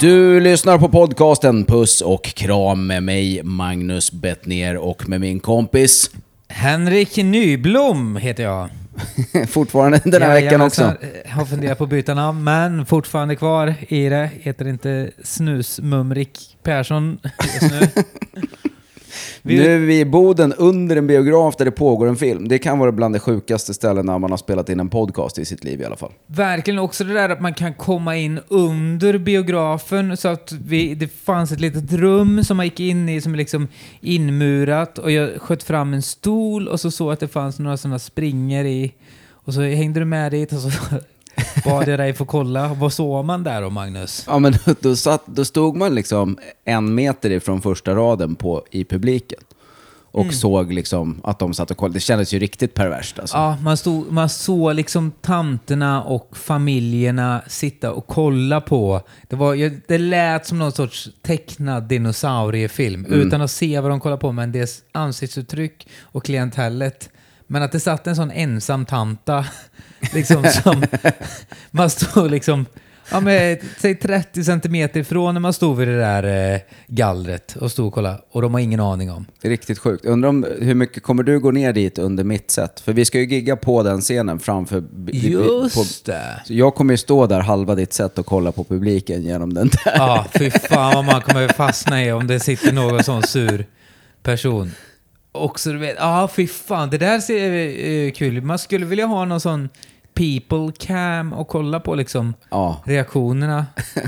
Du lyssnar på podcasten Puss och kram med mig, Magnus Betnér, och med min kompis Henrik Nyblom heter jag. Fortfarande den här veckan också. Jag har funderat på att byta namn, men fortfarande kvar i det. Heter inte Snusmumrik Persson just nu. Nu är vi i Boden under en biograf där det pågår en film. Det kan vara bland de sjukaste ställen när man har spelat in en podcast i sitt liv i alla fall. Verkligen också det där att man kan komma in under biografen, så att det fanns ett litet rum som man gick in i som är liksom inmurat, och jag sköt fram en stol och så att det fanns några sådana springer i, och så hängde du med dit och så bad jag dig få kolla. Vad såg man där då, Magnus? Ja, men då stod man liksom en meter ifrån första raden i publiken. Och såg liksom att de satt och kollade. Det kändes ju riktigt perverst. Alltså. Ja, man såg liksom tanterna och familjerna sitta och kolla på. Det lät som någon sorts tecknad dinosauriefilm. Utan att se vad de kollade på, men dess ansiktsuttryck och klientellet. Men att det satt en sån ensam tanta liksom som man stod liksom, ja, men säg 30 centimeter ifrån när man stod vid det där gallret och stod och kollade, och de har ingen aning om. Det är riktigt sjukt. Undrar om hur mycket kommer du gå ner dit under mitt set? För vi ska ju gigga på den scenen framför. Just det. Jag kommer ju stå där halva ditt set och kolla på publiken genom den där. Ja, fy fan vad man kommer fastna i om det sitter någon sån sur person. Också, du vet, fy fan, det där ser kul. Man skulle vilja ha någon sån people cam och kolla på liksom reaktionerna.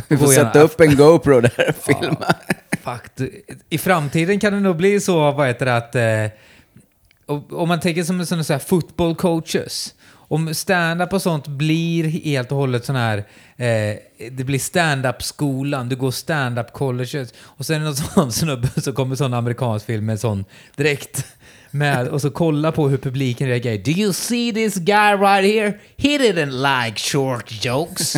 Vi får sätta upp en GoPro där och filma. I framtiden kan det nog bli så, vad heter det, att om man tänker som sådana här football coaches, om stand-up och sånt blir helt och hållet sån här, det blir stand-up-skolan, du går stand-up-colleges, och sen är det någon sån snubbe så kommer sån amerikansk film med sån direkt med, och så kolla på hur publiken reagerar. Do you see this guy right here? He didn't like short jokes.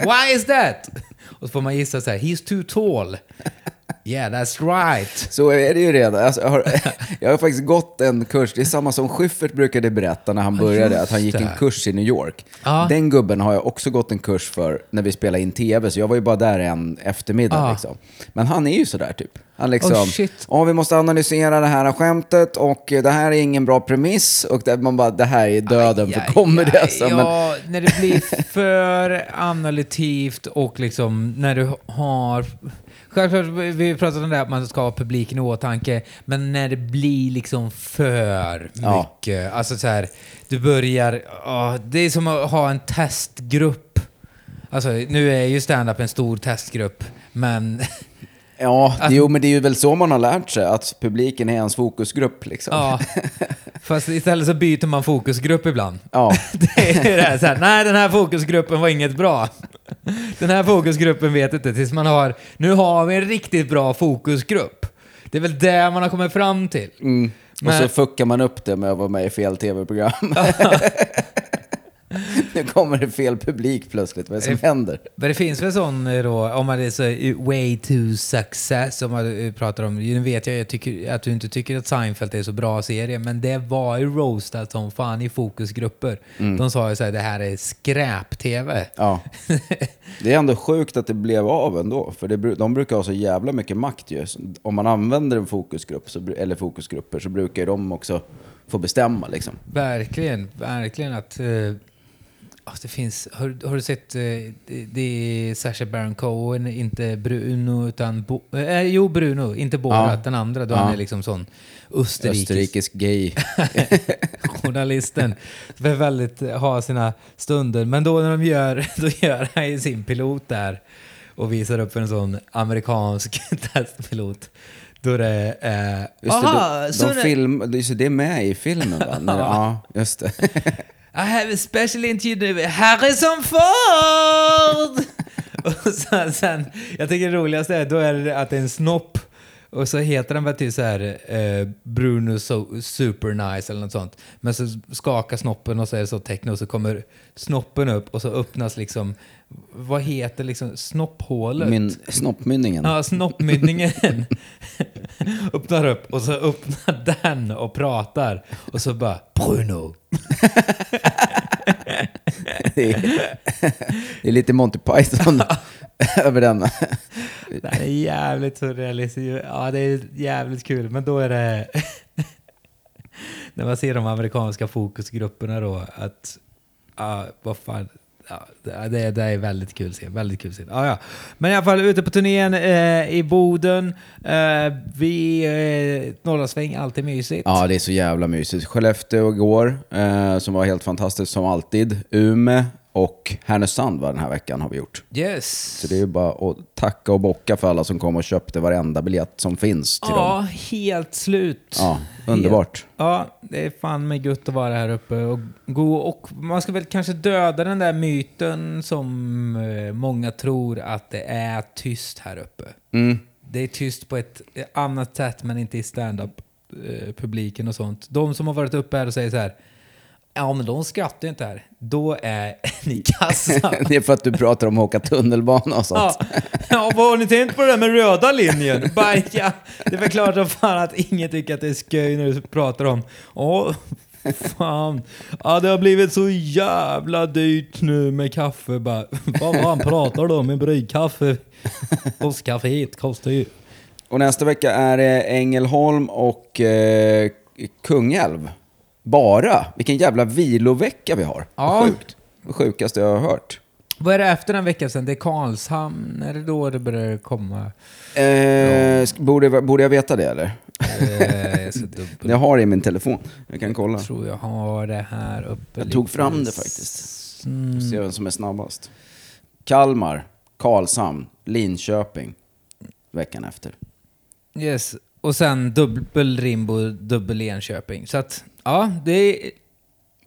Why is that? Och så får man gissa så här, he's too tall. Yeah, that's right. Så är det ju redan. Alltså, jag har faktiskt gått en kurs. Det är samma som Schyffert brukade berätta när han började, att han gick en kurs i New York. Den gubben har jag också gått en kurs för när vi spelade in tv. Så jag var ju bara där en eftermiddag. Liksom. Men han är ju sådär typ. Han liksom, vi måste analysera det här skämtet, och det här är ingen bra premiss, och man bara, det här är döden för comedy. Men när det blir för analytivt och liksom när du har... Självklart, vi pratade om det att man ska ha publiken i åtanke, men när det blir liksom för mycket, alltså så här, du börjar, det är som att ha en testgrupp. Alltså, nu är ju stand-up en stor testgrupp, men... men det är ju väl så man har lärt sig, att publiken är ens fokusgrupp liksom. Ja, fast istället så byter man fokusgrupp ibland. Det är det här, så här, nej, den här fokusgruppen var inget bra. Den här fokusgruppen vet inte, tills man har, nu har vi en riktigt bra fokusgrupp. Det är väl det man har kommit fram till. Men... Och så fuckar man upp det med att vara med i fel tv-program. Nu kommer det fel publik plötsligt. Vad är det som händer? Men det finns väl sån då, om man är så way to success, som man pratar om. Nu vet jag tycker att du inte tycker att Seinfeld är så bra serie, men det var ju roastat som fan i fokusgrupper. De sa ju såhär, det här är skräp-tv. Det är ändå sjukt att det blev av ändå, för de brukar ha så jävla mycket makt ju. Om man använder en fokusgrupp eller fokusgrupper, så brukar de också få bestämma liksom. Verkligen, verkligen att... det finns, har du sett det är Sacha Baron Cohen, inte Bruno utan Bruno, inte Borat, den andra då. Han är liksom sån österrikisk gay journalisten. Det är väldigt, ha sina stunder, men då när då gör han ju sin pilot där och visar upp en sån amerikansk testpilot. Då det det är med i filmen va? Just det. I have a special interview with Harrison Ford! Och sen, jag tycker det roligaste är, då är det att det är en snopp. Och så heter han bara typ så här Bruno so super nice eller något sånt. Men så skakar snoppen och så är det så techno, och så kommer snoppen upp och så öppnas liksom, vad heter liksom snopphålet? Snoppmynningen. Ja, snoppmynningen. Öppnar upp, och så öppnar den och pratar. Och så bara, Bruno. Det är lite Monty Python. över den. Det är jävligt surrealistiskt. Ja, det är jävligt kul. Men då är det... när man ser de amerikanska fokusgrupperna då, att... Ja, vad fan... Ja, det är väldigt kul scen. Väldigt kul scen. Ja, ja. Men i alla fall ute på turnén i Boden. Norrlandsväng, alltid mysigt. Ja, det är så jävla mysigt. Skellefteå igår, som var helt fantastiskt som alltid. Umeå och Härnösand var den här veckan har vi gjort. Yes. Så det är bara att tacka och bocka för alla som kom och köpte varenda biljett som finns till dem. Ja, helt slut. Ja, underbart. Helt. Ja, det är fan mig gött att vara här uppe och gå. Och man ska väl kanske döda den där myten som många tror att det är tyst här uppe. Mm. Det är tyst på ett annat sätt, men inte i stand-up-publiken och sånt. De som har varit uppe här och säger så här: ja, men de skrattar inte här. Då är ni kassa. Det är för att du pratar om åka tunnelbana och sånt. Ja, ja, vad har ni tänkt på det där med röda linjen? Baja. Det är klart som fan att ingen tycker att det är sköj när du pratar om. Åh, fan. Ja, det har blivit så jävla dyrt nu med kaffe. Bara, vad man pratar om med bryggkaffe. Och kaffeet kostar ju. Och nästa vecka är det Ängelholm och Kungälv. Bara, vilken jävla vilovecka vi har. Ja. Sjukt. Det sjukaste jag har hört. Vad är det efter den veckan sen? Det är Karlshamn. Är det då det börjar komma? Borde jag veta det eller? Jag har det i min telefon. Jag kan kolla. Jag tror jag har det här uppe. Jag tog fram det faktiskt. Mm. Se vem som är snabbast. Kalmar, Karlshamn, Linköping. Veckan efter. Yes. Och sen dubbel Rimbo, dubbel Enköping. Så att... Ja, det är...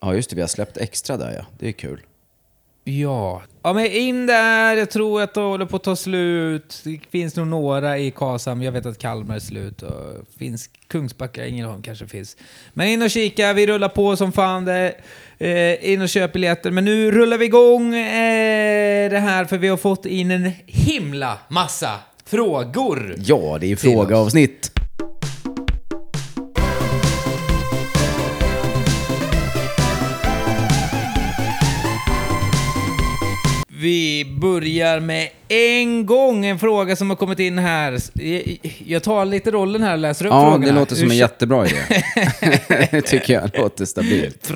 ja, just det. Vi har släppt extra där, ja. Det är kul. Ja. Ja, men in där. Jag tror att det håller på att ta slut. Det finns nog några i Karlshamn. Jag vet att Kalmar är slut. Och finns Kungsbacka, Ängelholm kanske finns. Men in och kika. Vi rullar på som fan det. In och köp biljetter. Men nu rullar vi igång det här. För vi har fått in en himla massa frågor. Ja, det är frågeavsnitt. Vi börjar med en gång en fråga som har kommit in här. Jag tar lite rollen här och läser upp frågorna. Ja, det låter som en jättebra idé. Det tycker jag låter stabilt.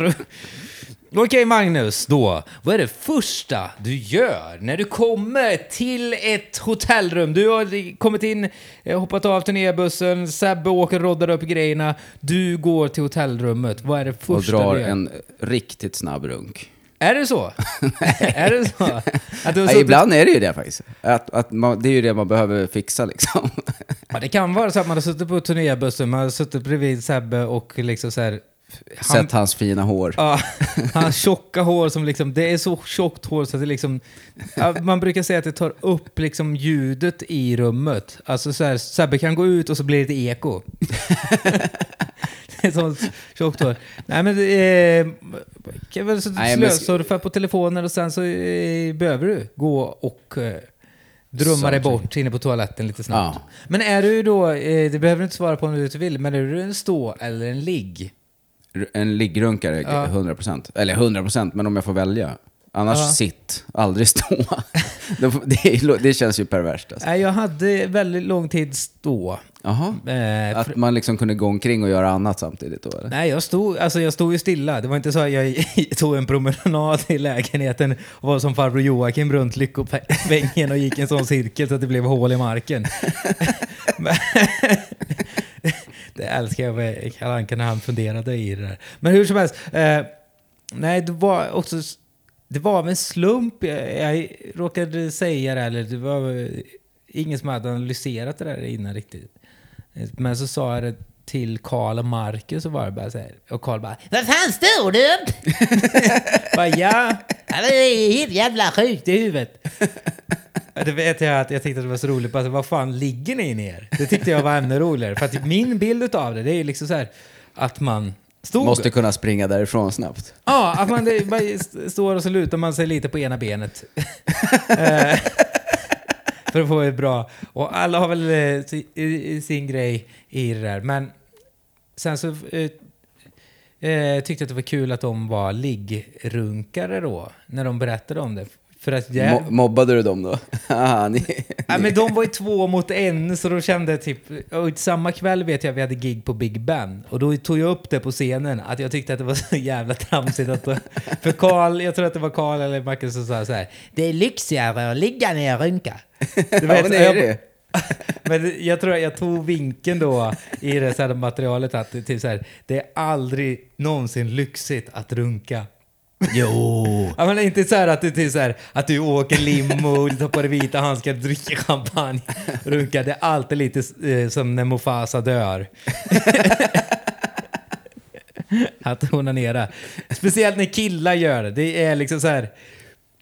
Okej, Magnus, då. Vad är det första du gör när du kommer till ett hotellrum? Du har kommit in, hoppat av turnébussen, Sebbe åker och roddar upp grejerna. Du går till hotellrummet. Vad är det första du gör? Och drar en riktigt snabb runk. Är det så? Är det så? Att ja, ibland är det ju det faktiskt. Att man, det är ju det man behöver fixa liksom. Ja, det kan vara så att man har suttit på turnébussen, man har suttit bredvid Sebbe och liksom så här... Sett hans fina hår. Ja, hans tjocka hår som liksom... Det är så tjockt hår så att det liksom... Man brukar säga att det tar upp liksom ljudet i rummet. Alltså så här, Sebbe kan gå ut och så blir det ett eko. Det är sånt tjockt hår. Nej, men... kan väl så slösurfa på telefonen och sen så behöver du gå och... drömmar dig bort inne på toaletten lite snabbt. Ja. Men är du då... det behöver du inte svara på om du vill, men är du en stå eller en ligg? En liggrunkare, ja. 100%. Eller 100%, men om jag får välja. Annars sitt, aldrig stå. Det känns ju perverst alltså. Jag hade väldigt lång tid stå. Aha. Att man liksom kunde gå omkring och göra annat samtidigt då, eller? Nej, jag stod ju stilla. Det var inte så att jag tog en promenad i lägenheten och var som farbror Joakim runt lyckopängen och gick en sån cirkel så att det blev hål i marken. Det älskar jag med Kalanka när han funderade i det där. Men hur som helst, nej, det var också... Det var av en slump jag råkade säga det, eller det var ingen som hade analyserat det där innan riktigt. Men så sa jag det till Karl och Marcus och var det bara så här. Och Karl bara, vad fan står du upp? Bara, ja, det är helt jävla sjukt i huvudet. Det vet jag att jag tyckte att det var så roligt. Bara, vad fan ligger ni ner? Det tyckte jag var ännu roligare. För att min bild av det är liksom så här att man... Stod. Måste kunna springa därifrån snabbt. Ja, att man står och så lutar man sig lite på ena benet. För att få det bra. Och alla har väl sin grej i det där. Men sen så tyckte jag att det var kul att de var liggrunkare då. När de berättade om det. För att mobbade du dem då? Nej, men de var ju 2 mot 1, så då kände jag typ... Samma kväll vet jag vi hade gig på Big Ben. Och då tog jag upp det på scenen. Att jag tyckte att det var så jävla tramsigt. För Karl, jag tror att det var Karl eller Marcus som sa så här... Det är lyxigare att ligga ner och rynka. Du vet, ja, är det. Men jag tror att jag tog vinkeln då i det så här materialet att typ så här, det är aldrig någonsin lyxigt att runka. Jo. Ja, men inte så här att det är så här att du åker limo, tar på dig vita handskar, dricker champagne, runka. Det är alltid lite som när Mufasa dör. Att hon är nere. Speciellt när killar gör det. Det är liksom så här,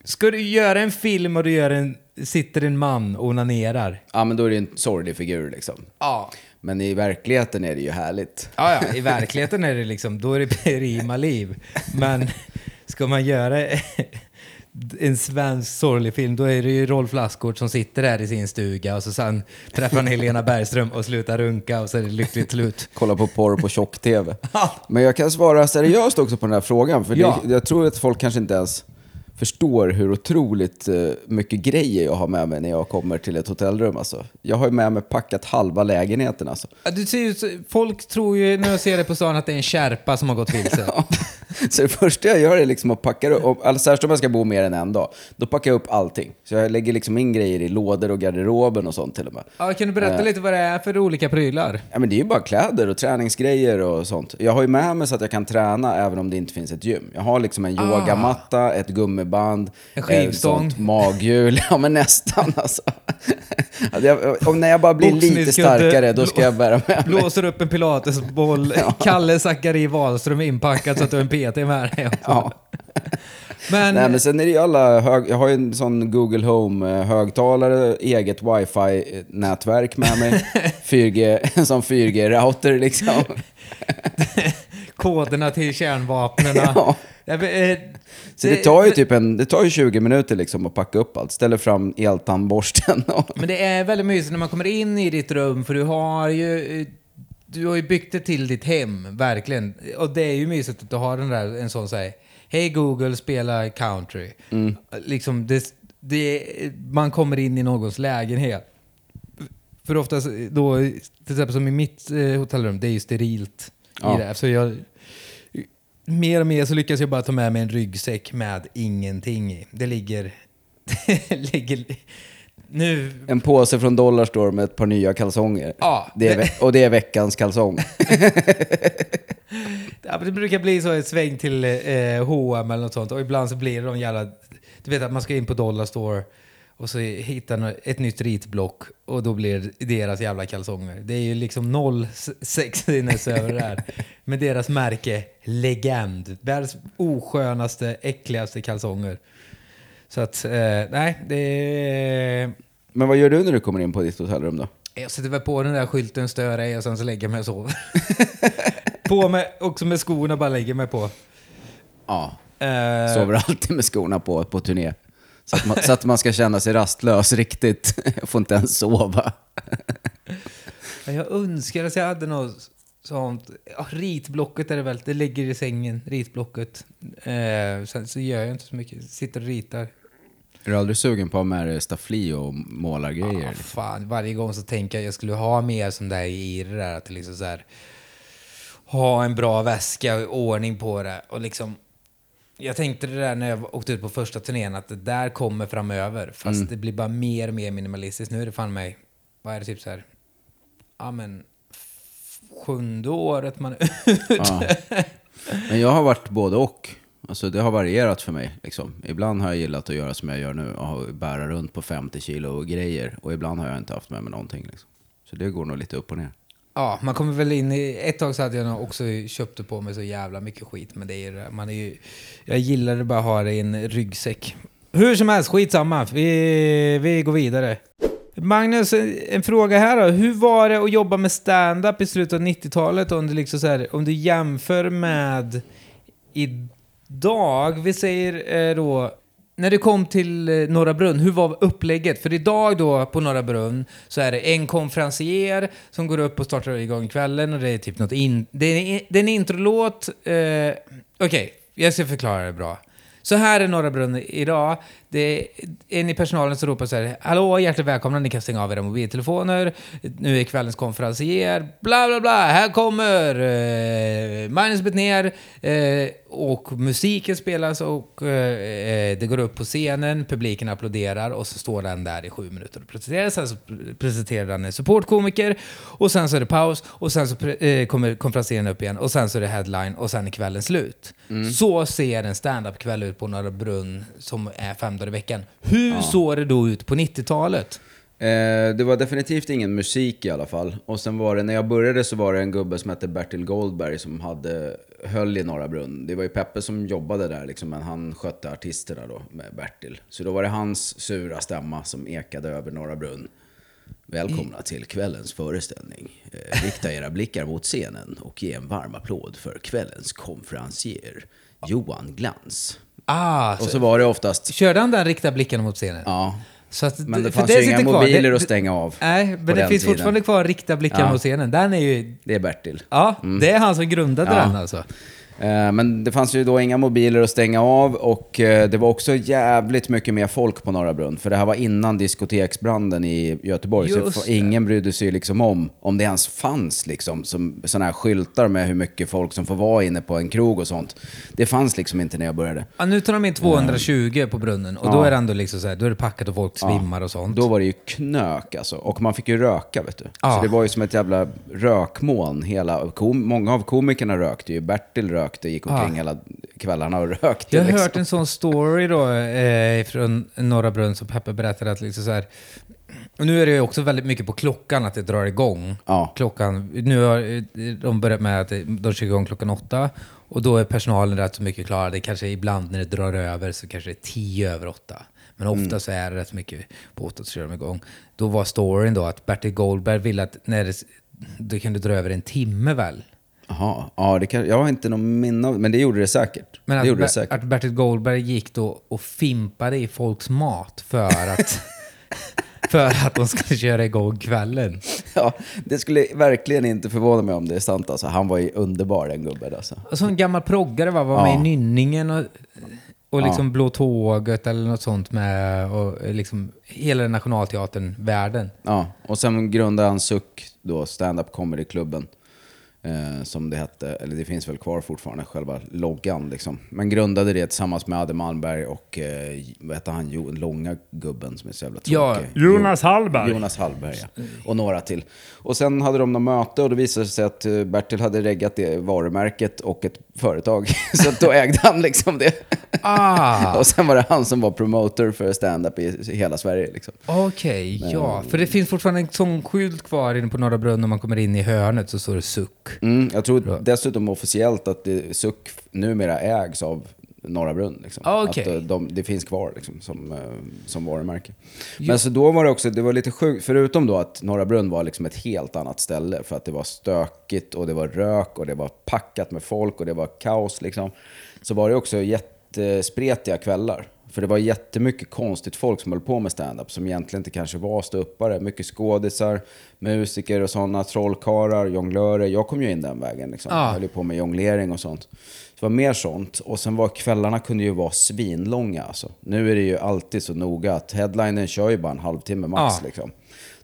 ska du göra en film och du gör en sitter en man och onanerar. Ja, men då är det en sorglig figur liksom. Ja. Men i verkligheten är det ju härligt. Ja, ja, i verkligheten är det liksom, då är det prima liv. Men ska man göra en svensk sorglig film, då är det ju Rolf Lassgård som sitter där i sin stuga och så sen träffar han Helena Bergström och slutar runka och så är det lyckligt slut. Kolla på porr på tjock-tv. Men jag kan svara seriöst också på den här frågan, för ja, jag tror att folk kanske inte ens förstår hur otroligt mycket grejer jag har med mig när jag kommer till ett hotellrum. Alltså. Jag har ju med mig packat halva lägenheten. Alltså. Du ser ju, folk tror ju när jag ser det på stan att det är en kärpa som har gått vilse. Ja. Så det första jag gör är liksom att packa upp. Alltså, särskilt om jag ska bo mer än en dag. Då packar jag upp allting. Så jag lägger liksom in grejer i lådor och garderoben och sånt till och med. Ja, kan du berätta lite vad det är för olika prylar? Ja, men det är ju bara kläder och träningsgrejer och sånt. Jag har ju med mig så att jag kan träna även om det inte finns ett gym. Jag har liksom en yogamatta, ett gummiband, en skivstång, ett maghjul. Ja, men nästan alltså. Och när jag bara blir lite starkare, då ska jag bära med mig. Blåser upp en pilatesboll. Ja. Kalle Zachari Wahlström inpackad så att du är en PT med. Ja. Men... Nej, men sen är det ju alla jag har ju en sån Google Home-högtalare, eget wifi-nätverk med mig, 4G, en sån 4G-router liksom. Koderna till kärnvapnen. Ja. Så det tar ju 20 minuter liksom att packa upp allt. Ställer fram eltandborsten. Men det är väldigt mysigt när man kommer in i ditt rum, för du har ju byggt det till ditt hem, verkligen. Och det är ju mysigt att du har den där, en sån säg, hej Google, spela country. Mm. Liksom man kommer in i någons lägenhet. För oftast då, till exempel som i mitt hotellrum, det är ju sterilt. Ja. I det. Så jag, mer och mer så lyckas jag bara ta med mig en ryggsäck med ingenting i. Det ligger nu. En påse från Dollarstore med ett par nya kalsonger. Ja, och det är veckans kalsong. Det brukar bli så ett sväng till H&M eller något sånt. Och ibland så blir det de jävla... Du vet att man ska in på Dollarstore och så hittar ett nytt ritblock och då blir deras jävla kalsonger. Det är ju liksom 0,6 över det här. Med deras märke Legend. Världens oskönaste, äckligaste kalsonger. Så att, nej, det... Men vad gör du när du kommer in på ditt hotellrum då? Jag sätter väl på den där skylten, stör dig, och sen så lägger jag mig och sover. På mig, också med skorna, bara lägger mig på. Ja, sover alltid med skorna på turné. Så att man ska känna sig rastlös riktigt. Jag får inte ens sova. Jag önskar att jag hade något sånt. Ja, ritblocket är det väl. Det ligger i sängen, ritblocket. Sen så gör jag inte så mycket. Sitter och ritar. Är du aldrig sugen på med staffli och målargrejer? Ja, fan. Varje gång så tänker jag skulle ha mer som det här i det där. Att liksom så här, ha en bra väska och ordning på det. Och liksom... Jag tänkte det där när jag åkte ut på första turnén, att det där kommer framöver. Fast det blir bara mer och mer minimalistiskt. Nu är det fan mig, vad är det typ så här? Ja, men 7:e året man är ute. Ja. Men jag har varit både och. Alltså det har varierat för mig liksom. Ibland har jag gillat att göra som jag gör nu och bära runt på 50 kilo och grejer. Och ibland har jag inte haft med mig någonting liksom. Så det går nog lite upp och ner. Ja, man kommer väl in i... Ett tag så hade jag nog också köpte på mig så jävla mycket skit. Men det är ju... Jag gillar det bara att ha det i en ryggsäck. Hur som helst, skitsamma. Vi går vidare. Magnus, en fråga här då. Hur var det att jobba med stand-up i slutet av 90-talet? Om du, liksom så här, om du jämför med idag. Vi säger då... När du kom till Norra Brunn, hur var upplägget? För idag då på Norra Brunn så är det en konferencier som går upp och startar igång kvällen och det är typ något det är en introlåt. Okej, jag ska förklara det bra. Så här är Norra Brunn idag. Det är en i personalen som ropar så här: hallå, hjärtligt välkomna, ni kan stänga av era mobiltelefoner. Nu är kvällens konferensier, bla bla bla, här kommer Magnus Betnér, och musiken spelas och det går upp på scenen, publiken applåderar och så står den där i 7 minuter och presenterar. Sen så presenterar den supportkomiker och sen så är det paus och sen så kommer konferensen upp igen och sen så är det headline och sen är kvällen slut. Mm. Så ser en stand-up-kväll ut på Norra Brunn som är 5 dagar i veckan. Hur såg det då ut på 90-talet? Det var definitivt ingen musik i alla fall. Och sen var det, när jag började så var det en gubbe som hette Bertil Goldberg som höll i Norra Brunn. Det var ju Peppe som jobbade där liksom, men han skötte artisterna då med Bertil. Så då var det hans sura stämma som ekade över Norra Brunn. Välkomna till kvällens föreställning. Rikta era blickar mot scenen och ge en varm applåd för kvällens konferensier, Johan Glans. Och så var det oftast... Körde han den rikta blicken mot scenen? Ja. Så att, men det fanns ju inga mobiler att stänga av. Nej, men det finns fortfarande kvar rikta blickar mot scenen. Den är ju... Det är Bertil. Ja, det är han som grundade den alltså. Men det fanns ju då inga mobiler att stänga av. Och det var också jävligt mycket mer folk på Norra Brunn. För det här var innan diskoteksbranden i Göteborg. Just så ingen brydde sig liksom om det ens fanns liksom, som sådana här skyltar med hur mycket folk som får vara inne på en krog och sånt. Det fanns liksom inte när jag började. Ja, nu tar de in 220 på brunnen. Och då är det ändå liksom så här, då är det packat och folk svimmar och sånt. Då var det ju knök alltså. Och man fick ju röka, vet du. Ja. Så det var ju som ett jävla rökmoln. Många av komikerna rökte ju. Bertil rökte, gick omkring hela kvällarna och rökte. Jag har hört en sån story då från Norra Brunn som Peppe berättade att liksom så här, och nu är det ju också väldigt mycket på klockan att det drar igång. Ja. Klockan, nu har de börjat med att de kör igång klockan 8 och då är personalen rätt så mycket klar. Det kanske ibland när det drar över så kanske det är 10 över 8. Men ofta så är det rätt mycket på 8 så kör de igång. Då var storyn då att Bertil Goldberg ville att när det kunde dra över en timme väl. Jaha, ja, jag har inte någon minne av, men det gjorde det säkert. Men att, det säkert. Att Bertil Goldberg gick då och fimpade i folks mat för att de skulle köra igång kvällen. Ja, det skulle verkligen inte förvåna mig om det är sant alltså. Han var ju underbar, den gubben alltså. Alltså en gammal proggare var med i Nynningen och liksom Blå tåget eller något sånt med och liksom hela nationalteatern världen. Ja, och sen grundade han Suck då, stand-up comedyklubben. Som det hette, eller det finns väl kvar fortfarande själva loggan liksom. Man grundade det tillsammans med Adel Malmberg och vad heter han, långa gubben som är så jävla tråkig. Ja, Jonas Hallberg ja. Och några till. Och sen hade de något möte och det visade sig att Bertil hade reggat det varumärket och ett företag. Så att då ägde han liksom det. Och sen var det han som var promotor för stand-up i hela Sverige liksom. Okej. Ja, för det finns fortfarande en sån skylt kvar inne på Norra Brunn. När man kommer in i hörnet så står det Suck. Jag tror dessutom officiellt att Suck numera ägs av Norra Brunn liksom. Att det finns kvar liksom, som varumärke. Men så då var det också, det var lite sjukt. Förutom då att Norra Brunn var liksom ett helt annat ställe. För att det var stökigt och det var rök och det var packat med folk och det var kaos liksom. Så var det också jättespretiga kvällar. För det var jättemycket konstigt folk som höll på med stand-up som egentligen inte kanske var ståuppare. Mycket skådisar, musiker och sådana, trollkarlar, jonglörer. Jag kom ju in den vägen liksom. Jag höll på med jonglering och sånt. Det var mer sånt. Och sen var kvällarna kunde ju vara svinlånga alltså. Nu är det ju alltid så noga att headlinen kör ju bara en halvtimme max liksom.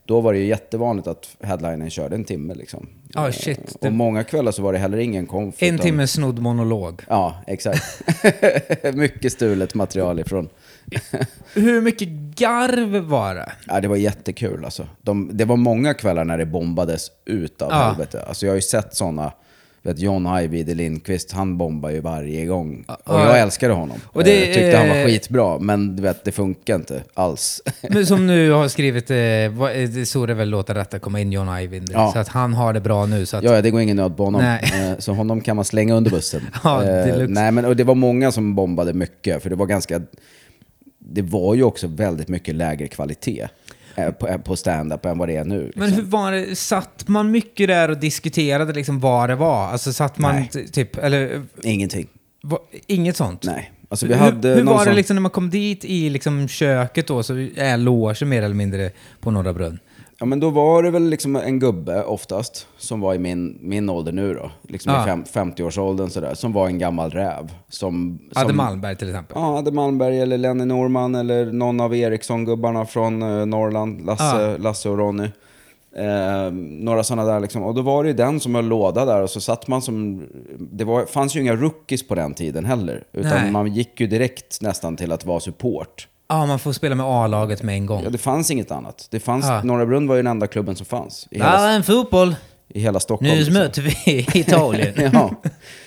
Då var det ju jättevanligt att headlinen körde en timme liksom. Shit. Och många kvällar så var det heller ingen konflikt. En timme snodd monolog. Ja, exakt. Mycket stulet material ifrån. Hur mycket garv var det? Ja, det var jättekul alltså. Det var många kvällar när det bombades ut av helvete. Alltså jag har ju sett såna. John Ivey, det Lindqvist, han bombar ju varje gång. Och jag älskade honom. Och jag tyckte han var skitbra, men du vet, det funkar inte alls. Men som nu har skrivit, så det väl låter rätt att komma in John Ivey. Så att han har det bra nu. Så att... Ja, det går ingen nöd på honom. Så honom kan man slänga under bussen. Och det var många som bombade mycket, för det var ganska... Det var ju också väldigt mycket lägre kvalitet på stand-up än vad det är nu liksom. Men hur var det, satt man mycket där och diskuterade liksom vad det var? Alltså satt man typ eller ingenting. Inget sånt. Nej. Alltså vi hade hur var det liksom när man kom dit i liksom köket då, så är logen mer eller mindre på Norra Brunn. Ja, men då var det väl liksom en gubbe oftast som var i min ålder nu då, liksom i 50-årsåldern sådär, som var en gammal räv som Adel Malmberg till exempel. Ja, Adel Malmberg eller Lenny Norman eller någon av Eriksson-gubbarna från Norrland, Lasse och Ronny. Några sådana där liksom. Och då var det ju den som höll låda där. Och så satt man som fanns ju inga rookies på den tiden heller, utan man gick ju direkt nästan till att vara support. Ja, man får spela med A-laget med en gång. Ja, det fanns inget annat. Det fanns Norra Brunn var ju den enda klubben som fanns i hela, en fotboll i hela Stockholm. Nu möter vi Italien. Ja.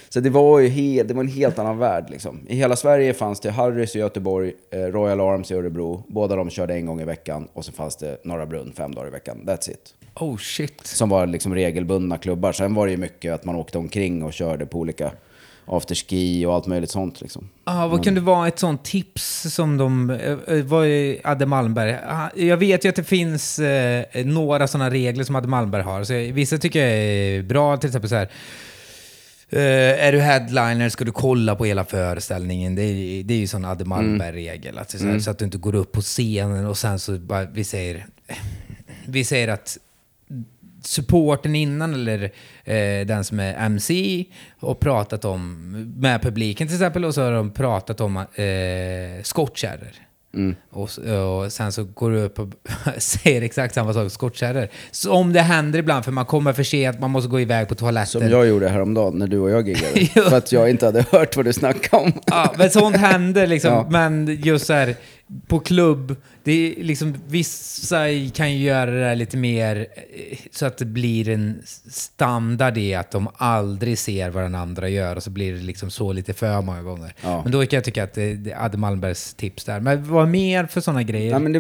Så det var ju det var en helt annan värld liksom. I hela Sverige fanns det Harrys i Göteborg, Royal Arms i Örebro. Båda de körde en gång i veckan. Och så fanns det Norra Brunn 5 dagar i veckan. That's it. Oh shit. Som var liksom regelbundna klubbar. Sen var det ju mycket att man åkte omkring och körde på olika afterski och allt möjligt sånt liksom. Vad kunde vara ett sånt tips som de var ju Adel Malmberg. Jag vet ju att det finns några såna regler som Adel Malmberg har, så vissa tycker jag är bra, till exempel så här. Är du headliner ska du kolla på hela föreställningen. Det är ju sån Adel Malmberg-regel, alltså, så att du inte går upp på scenen och sen så bara, vi säger att supporten innan eller den som är MC och pratat om med publiken till exempel, och så har de pratat om skottkärror. Och sen så går du upp och säger exakt samma sak, skottkärror. Så om det händer ibland, för man kommer för sent, man måste gå iväg på toaletten. Som jag gjorde häromdagen när du och jag giggade. För att jag inte hade hört vad du snackade om. Ja, men sånt händer liksom. Ja. Men just så här på klubb, det är liksom, vissa kan ju göra det lite mer så att det blir en standard i att de aldrig ser vad den andra gör, och så blir det liksom så lite för många gånger. Ja. Men då kan jag tycka att det är Adel Malmbergs tips där. Men vad mer för sådana grejer? Ja, men det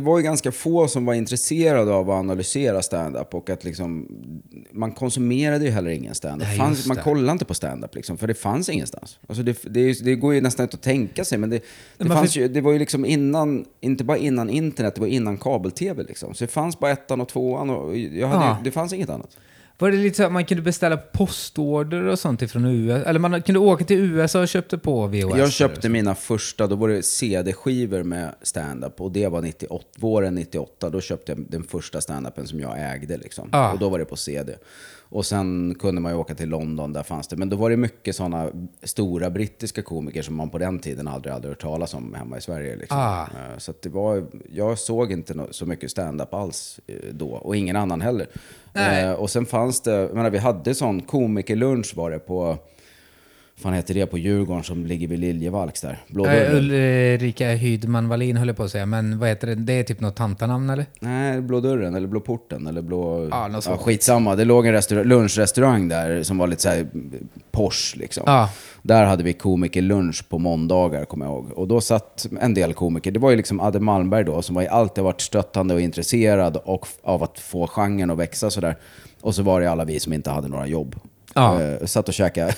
var ju ganska få som var intresserade av att analysera stand-up, och att liksom, man konsumerade ju heller ingen stand-up. Ja, man kollade inte på stand-up liksom, för det fanns ingenstans. Alltså det går ju nästan inte att tänka sig, men det var ju liksom innan, inte bara innan internet, det var innan kabel-tv liksom. Så det fanns bara 1:an och 2:an och det fanns inget annat. Var det lite så att man kunde beställa postorder och sånt ifrån USA? Eller man kunde åka till USA och köpte på VHS? Jag köpte mina första, då var det CD-skivor med stand-up, och det var våren 98, då köpte jag den första stand-upen som jag ägde liksom. Och då var det på CD. Och sen kunde man ju åka till London, där fanns det. Men då var det mycket sådana stora brittiska komiker som man på den tiden aldrig hört talas om hemma i Sverige liksom. Så att jag såg inte så mycket stand-up alls då, och ingen annan heller. Och sen fanns det, jag menar, vi hade sån komikerlunch var det på, fan heter det, på Djurgården som ligger vid Liljevalchs där. Ulrika Hydman Wallin höll på att säga, men vad heter det? Det är typ något tantanamn eller? Nej, Blå dörren eller Blå porten eller Blå... Ja, skitsamma. Det låg en lunchrestaurang där som var lite såhär Porsche liksom. Där hade vi komikerlunch på måndagar, kommer jag ihåg. Och då satt en del komiker. Det var ju liksom Adel Malmberg då, som alltid varit stöttande och intresserad och av att få genren att växa sådär. Och så var det alla vi som inte hade några jobb. Satt och käkade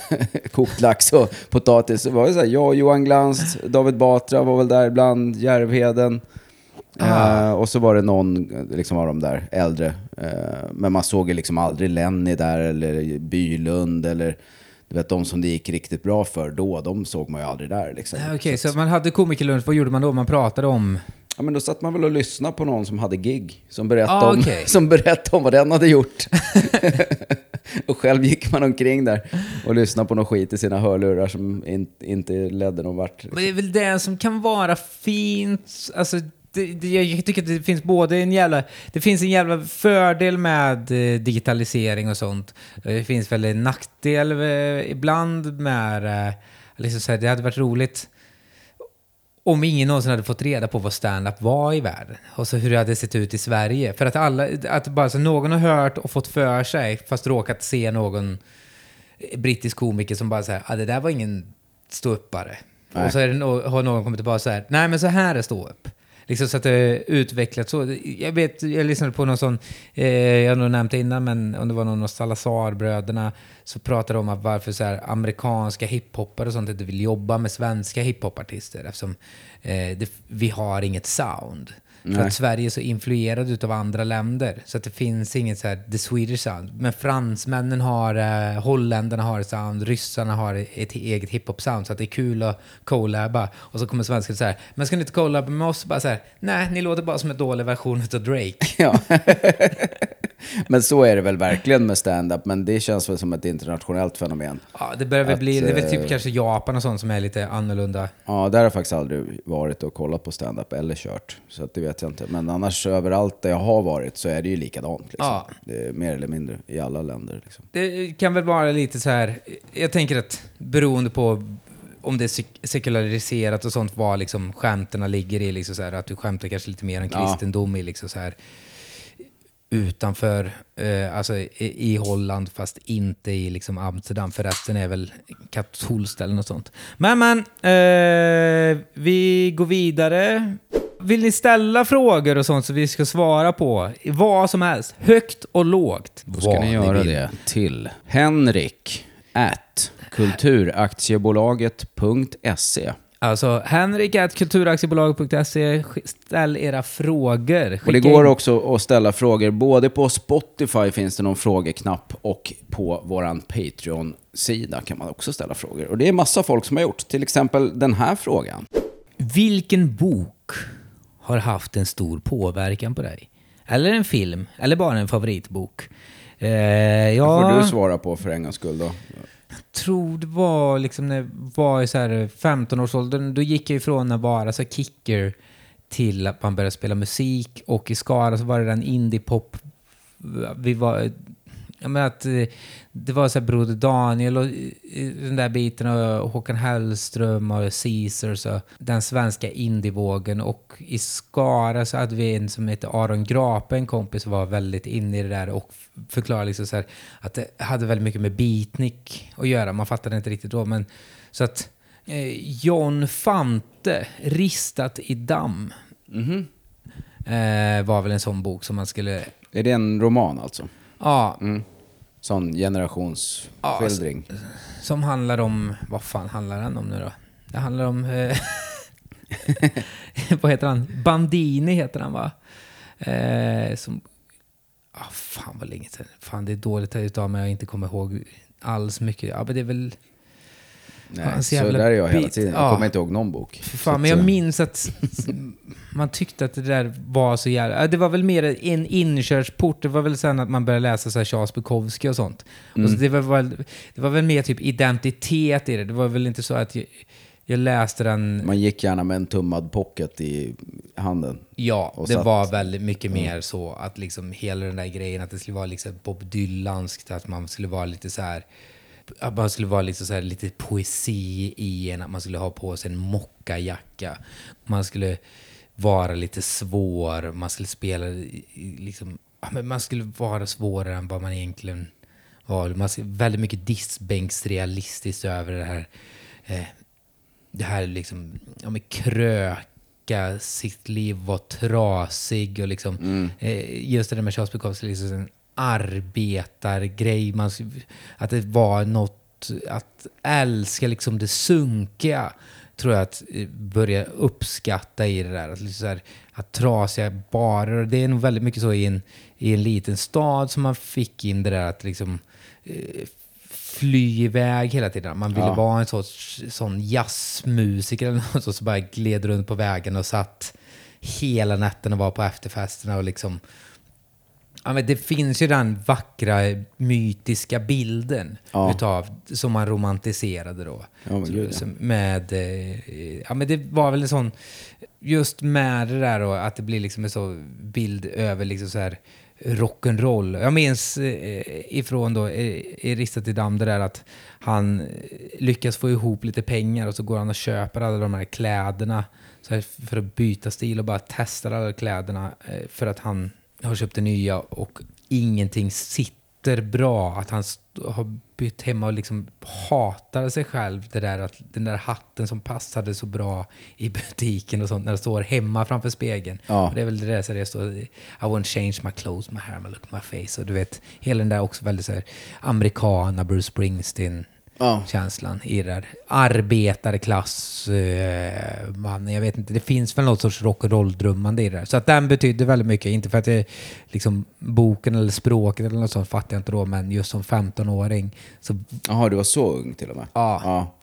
kokt lax och potatis. Det var så här, jag, Johan Glans, David Batra var väl där ibland, Järvheden. Och så var det någon liksom av de där äldre, men man såg ju liksom aldrig Lenny där, eller Bylund, eller du vet, de som det gick riktigt bra för då, de såg man ju aldrig där liksom. Okej, så man hade komikerlunch, vad gjorde man då? Man pratade om... Ja, men då satt man väl och lyssnade på någon som hade gig, som berättade om vad den hade gjort. Och själv gick man omkring där och lyssnade på någon skit i sina hörlurar som inte ledde någon vart. Men det är väl det som kan vara fint. Alltså, jag tycker att det finns både en jävla fördel med digitalisering och sånt. Det finns väl en nackdel ibland med... liksom så här, det hade varit roligt... om ingen någonsin hade fått reda på vad stand-up var i världen. Och så hur det hade sett ut i Sverige. För att alla, att bara så någon har hört och fått för sig, fast råkat se någon brittisk komiker som bara så här, det där var ingen ståuppare. Och så är det har någon kommit tillbaka så här, nej men så här är ståupp. Liksom, så att det utvecklats så. Jag lyssnade på någon sån, jag har nog nämnt det innan, men om det var någon av Salazar-bröderna, så pratade de om att varför så här amerikanska hiphoppare och sånt inte vill jobba med svenska hiphopartister, eftersom vi har inget sound. Nej. För att Sverige är så influerad utav andra länder, så att det finns inget så här the Swedish sound. Men fransmännen har, holländarna har ett sound, ryssarna har ett eget hiphop sound, så att det är kul att collaba. Och så kommer svenskarna så här: men ska ni inte collaba med oss? Bara så här: nej, ni låter bara som en dålig version utav Drake. Ja. Men så är det väl verkligen med stand-up. Men det känns väl som ett internationellt fenomen. Ja, det börjar väl bli, det är väl typ kanske Japan och sånt som är lite annorlunda. Ja, där har jag faktiskt aldrig varit och kollat på stand-up eller kört, så att det vet jag inte. Men annars överallt där jag har varit så är det ju likadant liksom. Ja. Det är mer eller mindre i alla länder liksom. Det kan väl vara lite så här. Jag tänker att beroende på om det är sekulariserat och sånt, var liksom skämterna ligger i liksom så här, att du skämtar kanske lite mer än kristendom i liksom så här utanför, alltså i Holland, fast inte i liksom Amsterdam, för resten är väl katolskt eller något sånt. Men vi går vidare. Vill ni ställa frågor och sånt så vi ska svara på vad som helst, högt och lågt? Då ska ni göra det till henrik@kulturaktiebolaget.se. Alltså henrik@kulturaktiebolaget.se. Ställ era frågor. Och det går också att ställa frågor. Både på Spotify finns det någon frågeknapp, och på våran Patreon-sida kan man också ställa frågor. Och det är massa folk som har gjort. Till exempel den här frågan: vilken bok har haft en stor påverkan på dig? Eller en film? Eller bara en favoritbok? Det får du svara på för en gångs skull då. Jag tror det var liksom när jag var i så här 15-årsåldern. Då gick jag ifrån att vara så kicker till att man började spela musik. Och i Skara så var det en indie-pop. Det var så här Broder Daniel och den där biten, och Håkan Hellström och Caesars och den svenska indievågen. Och i Skara så hade vi en som hette Aron Grape, en kompis som var väldigt inne i det där och förklarade liksom så här att det hade väldigt mycket med beatnik att göra. Man fattade inte riktigt då, men så att John Fante, Ristat i damm, var väl en sån bok som man skulle... Är det en roman alltså? Ja. Mm. Sån generationsskildring. Ja, som handlar om... Vad fan handlar den om nu då? Det handlar om... vad heter han? Bandini heter han, va? Fan vad länge sedan. Fan, det är dåligt här utav mig. Jag inte kommer ihåg alls mycket. Ja, men det är väl... Nej, så där är jag hela tiden. Jag kommer inte ihåg någon bok. Fan, men jag minns att man tyckte att det där var så jävla... Det var väl mer en inkörsport. Det var väl sen att man började läsa så här Charles Bukowski och sånt. Mm. Och så det var väl mer typ identitet i det. Det var väl inte så att jag läste den... Man gick gärna med en tummad pocket i handen. Ja, och det var väldigt mycket mer så att liksom hela den där grejen att det skulle vara liksom Bob Dylanskt, att man skulle vara lite så här... Att man skulle vara liksom så här, lite poesi i en, att man skulle ha på sig en mockajacka, man skulle vara lite svår, man skulle spela liksom, man skulle vara svårare än vad man egentligen var. Man skulle, väldigt mycket diskbänksrealistiskt över det här, liksom, kröka sitt liv, var trasig och liksom, just det där med Charles Bukowski liksom, arbetargrej, att det var något att älska liksom det sunkiga, tror jag, att börja uppskatta i det där, att liksom så här, att trasiga barer, det är nog väldigt mycket så i en liten stad som man fick in det där, att liksom fly iväg hela tiden. Man ville vara en sorts sån jazzmusiker eller något sånt, så bara gled runt på vägen och satt hela natten och var på efterfesterna och liksom... Ja, men det finns ju den vackra mytiska bilden utav, som man romantiserade då. Ja, men gud, ja. Men det var väl en sån, just med det där då, att det blir liksom en sån bild över liksom så här rock'n'roll. Jag minns ifrån då i Ristat i damm, det där att han lyckas få ihop lite pengar och så går han och köper alla de här kläderna så här, för att byta stil, och bara testar alla kläderna för att han har köpt det nya, och ingenting sitter bra, att han har bytt hemma och liksom hatar sig själv, det där att den där hatten som passade så bra i butiken och sånt, när det står hemma framför spegeln. Ja. Och det är väl det där, så det står I won't change my clothes, my hair, my look, my face, och du vet hela den där också väldigt så här amerikana Bruce Springsteen känslan irrar. Arbetarklass man, jag vet inte, det finns väl något sorts rock'n'roll-drömmande i det där. Så att den betyder väldigt mycket, inte för att det liksom boken eller språket eller något sånt fattar jag inte då, men just som 15-åring så... Jaha, du var så ung till och med. Ja, ja.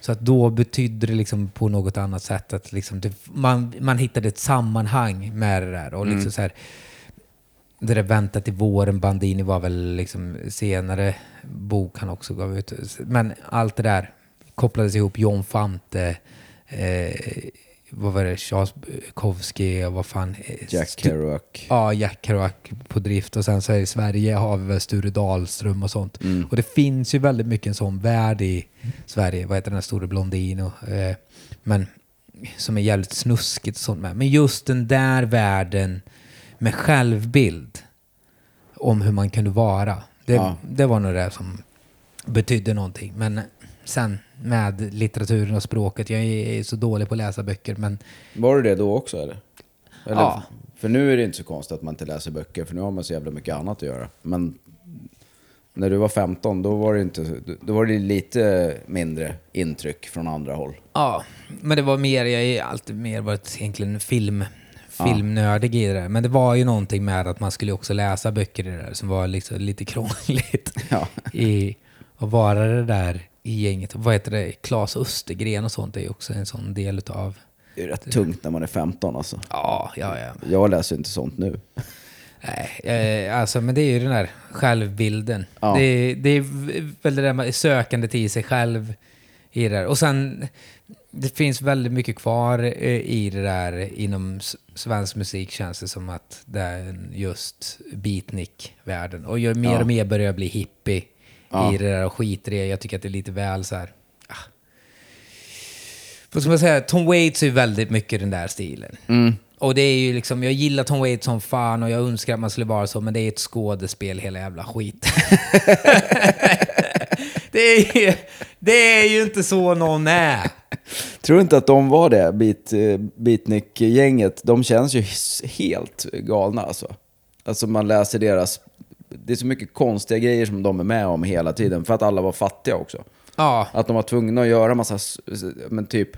Så att då betyder det liksom på något annat sätt att liksom det, man hittade ett sammanhang med det där och liksom så här, det där Vänta till våren, Bandini var väl liksom senare bok han också gav ut, men allt det där kopplades ihop. John Fante, vad var det, Charles Bukowski och vad fan, Jack Kerouac. Ja, Jack Kerouac på drift, och sen så i Sverige har vi väl Sture Dahlström och sånt. Och det finns ju väldigt mycket en sån värld i Sverige, vad heter den här Stora Blondin och, men som är jävligt snuskigt och sånt med. Men just den där världen med självbild om hur man kunde vara, det var nog det som betydde någonting. Men sen med litteraturen och språket, jag är så dålig på att läsa böcker, men... Var det då också, eller? Ja. För nu är det inte så konstigt att man inte läser böcker, för nu har man så jävla mycket annat att göra. Men när du var 15, då var det lite mindre intryck från andra håll. Ja, men det var mer, jag har alltid mer varit egentligen filmnördig i det där. Men det var ju någonting med att man skulle också läsa böcker i det där som var liksom lite krångligt i att vara det där i gänget. Vad heter det? Klas Östergren och sånt är ju också en sån del utav... Det är rätt tungt när man är 15 alltså. Ja. Jag läser inte sånt nu. Nej, alltså, men det är ju den där självbilden. Ja. Det är väl det där man är sökande till sig själv i det där. Och sen... Det finns väldigt mycket kvar i det där inom svensk musik, känns det som att det är just beatnik-världen. Och jag mer och mer börjar bli hippie i det där och skiter i det. Jag tycker att det är lite väl så här... Vad ska man säga? Tom Waits är väldigt mycket den där stilen. Och det är ju liksom, jag gillar Tom Waits som fan och jag önskar att man skulle vara så, men det är ett skådespel hela jävla skit. Det är ju inte så någon är. Tror inte att de var det, beatnik-gänget. De känns ju helt galna alltså. Alltså man läser deras... Det är så mycket konstiga grejer som de är med om hela tiden. För att alla var fattiga också. Ja. Att de var tvungna att göra massa... Men typ,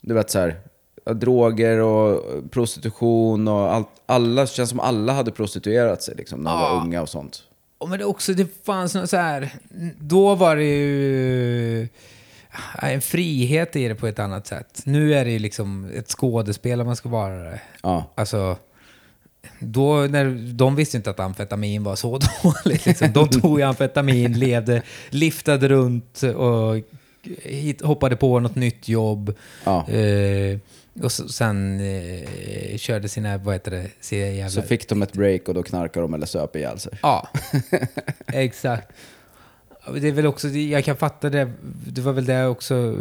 du vet så här... Droger och prostitution och allt. Alla, känns som alla hade prostituerat sig liksom, när de var unga och sånt. Men det också, det fanns något så här... Då var det ju... En frihet är det på ett annat sätt. Nu är det ju liksom ett skådespel om man ska vara det. Ja. Alltså, då, när, de visste inte att amfetamin var så dåligt. Liksom. De tog amfetamin, levde, liftade runt och hoppade på något nytt jobb. Ja. Och sen körde sina, vad heter det? Så fick de ett break och då knarkade de eller söp ihjäl sig. Ja, exakt. Det är väl också, jag kan fatta det. Det var väl det också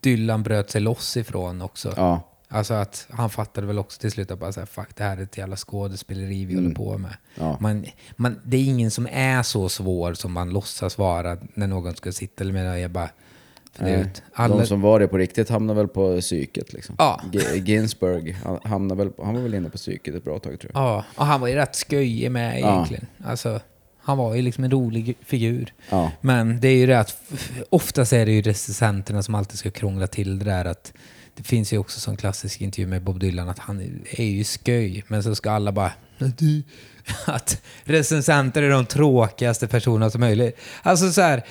Dylan bröt sig loss ifrån också. Ja. Alltså att han fattade väl också till slut att bara så här, fuck, det här är ett jävla skådespeleri vi håller på med. Ja. Man, det är ingen som är så svår som man låtsas vara när någon ska sitta eller med jag bara... De som var det på riktigt hamnar väl på psyket liksom. Ja. Ginsberg han var väl inne på psyket ett bra tag tror jag. Ja, och han var ju rätt sköjig med egentligen. Alltså... Han var ju liksom en rolig figur. Ja. Men det är ju det att oftast är det ju recensenterna som alltid ska krångla till det där. Att det finns ju också sån klassisk intervju med Bob Dylan att han är ju sköj. Men så ska alla bara... Att recensenter är de tråkigaste personerna som möjligt. Alltså så här,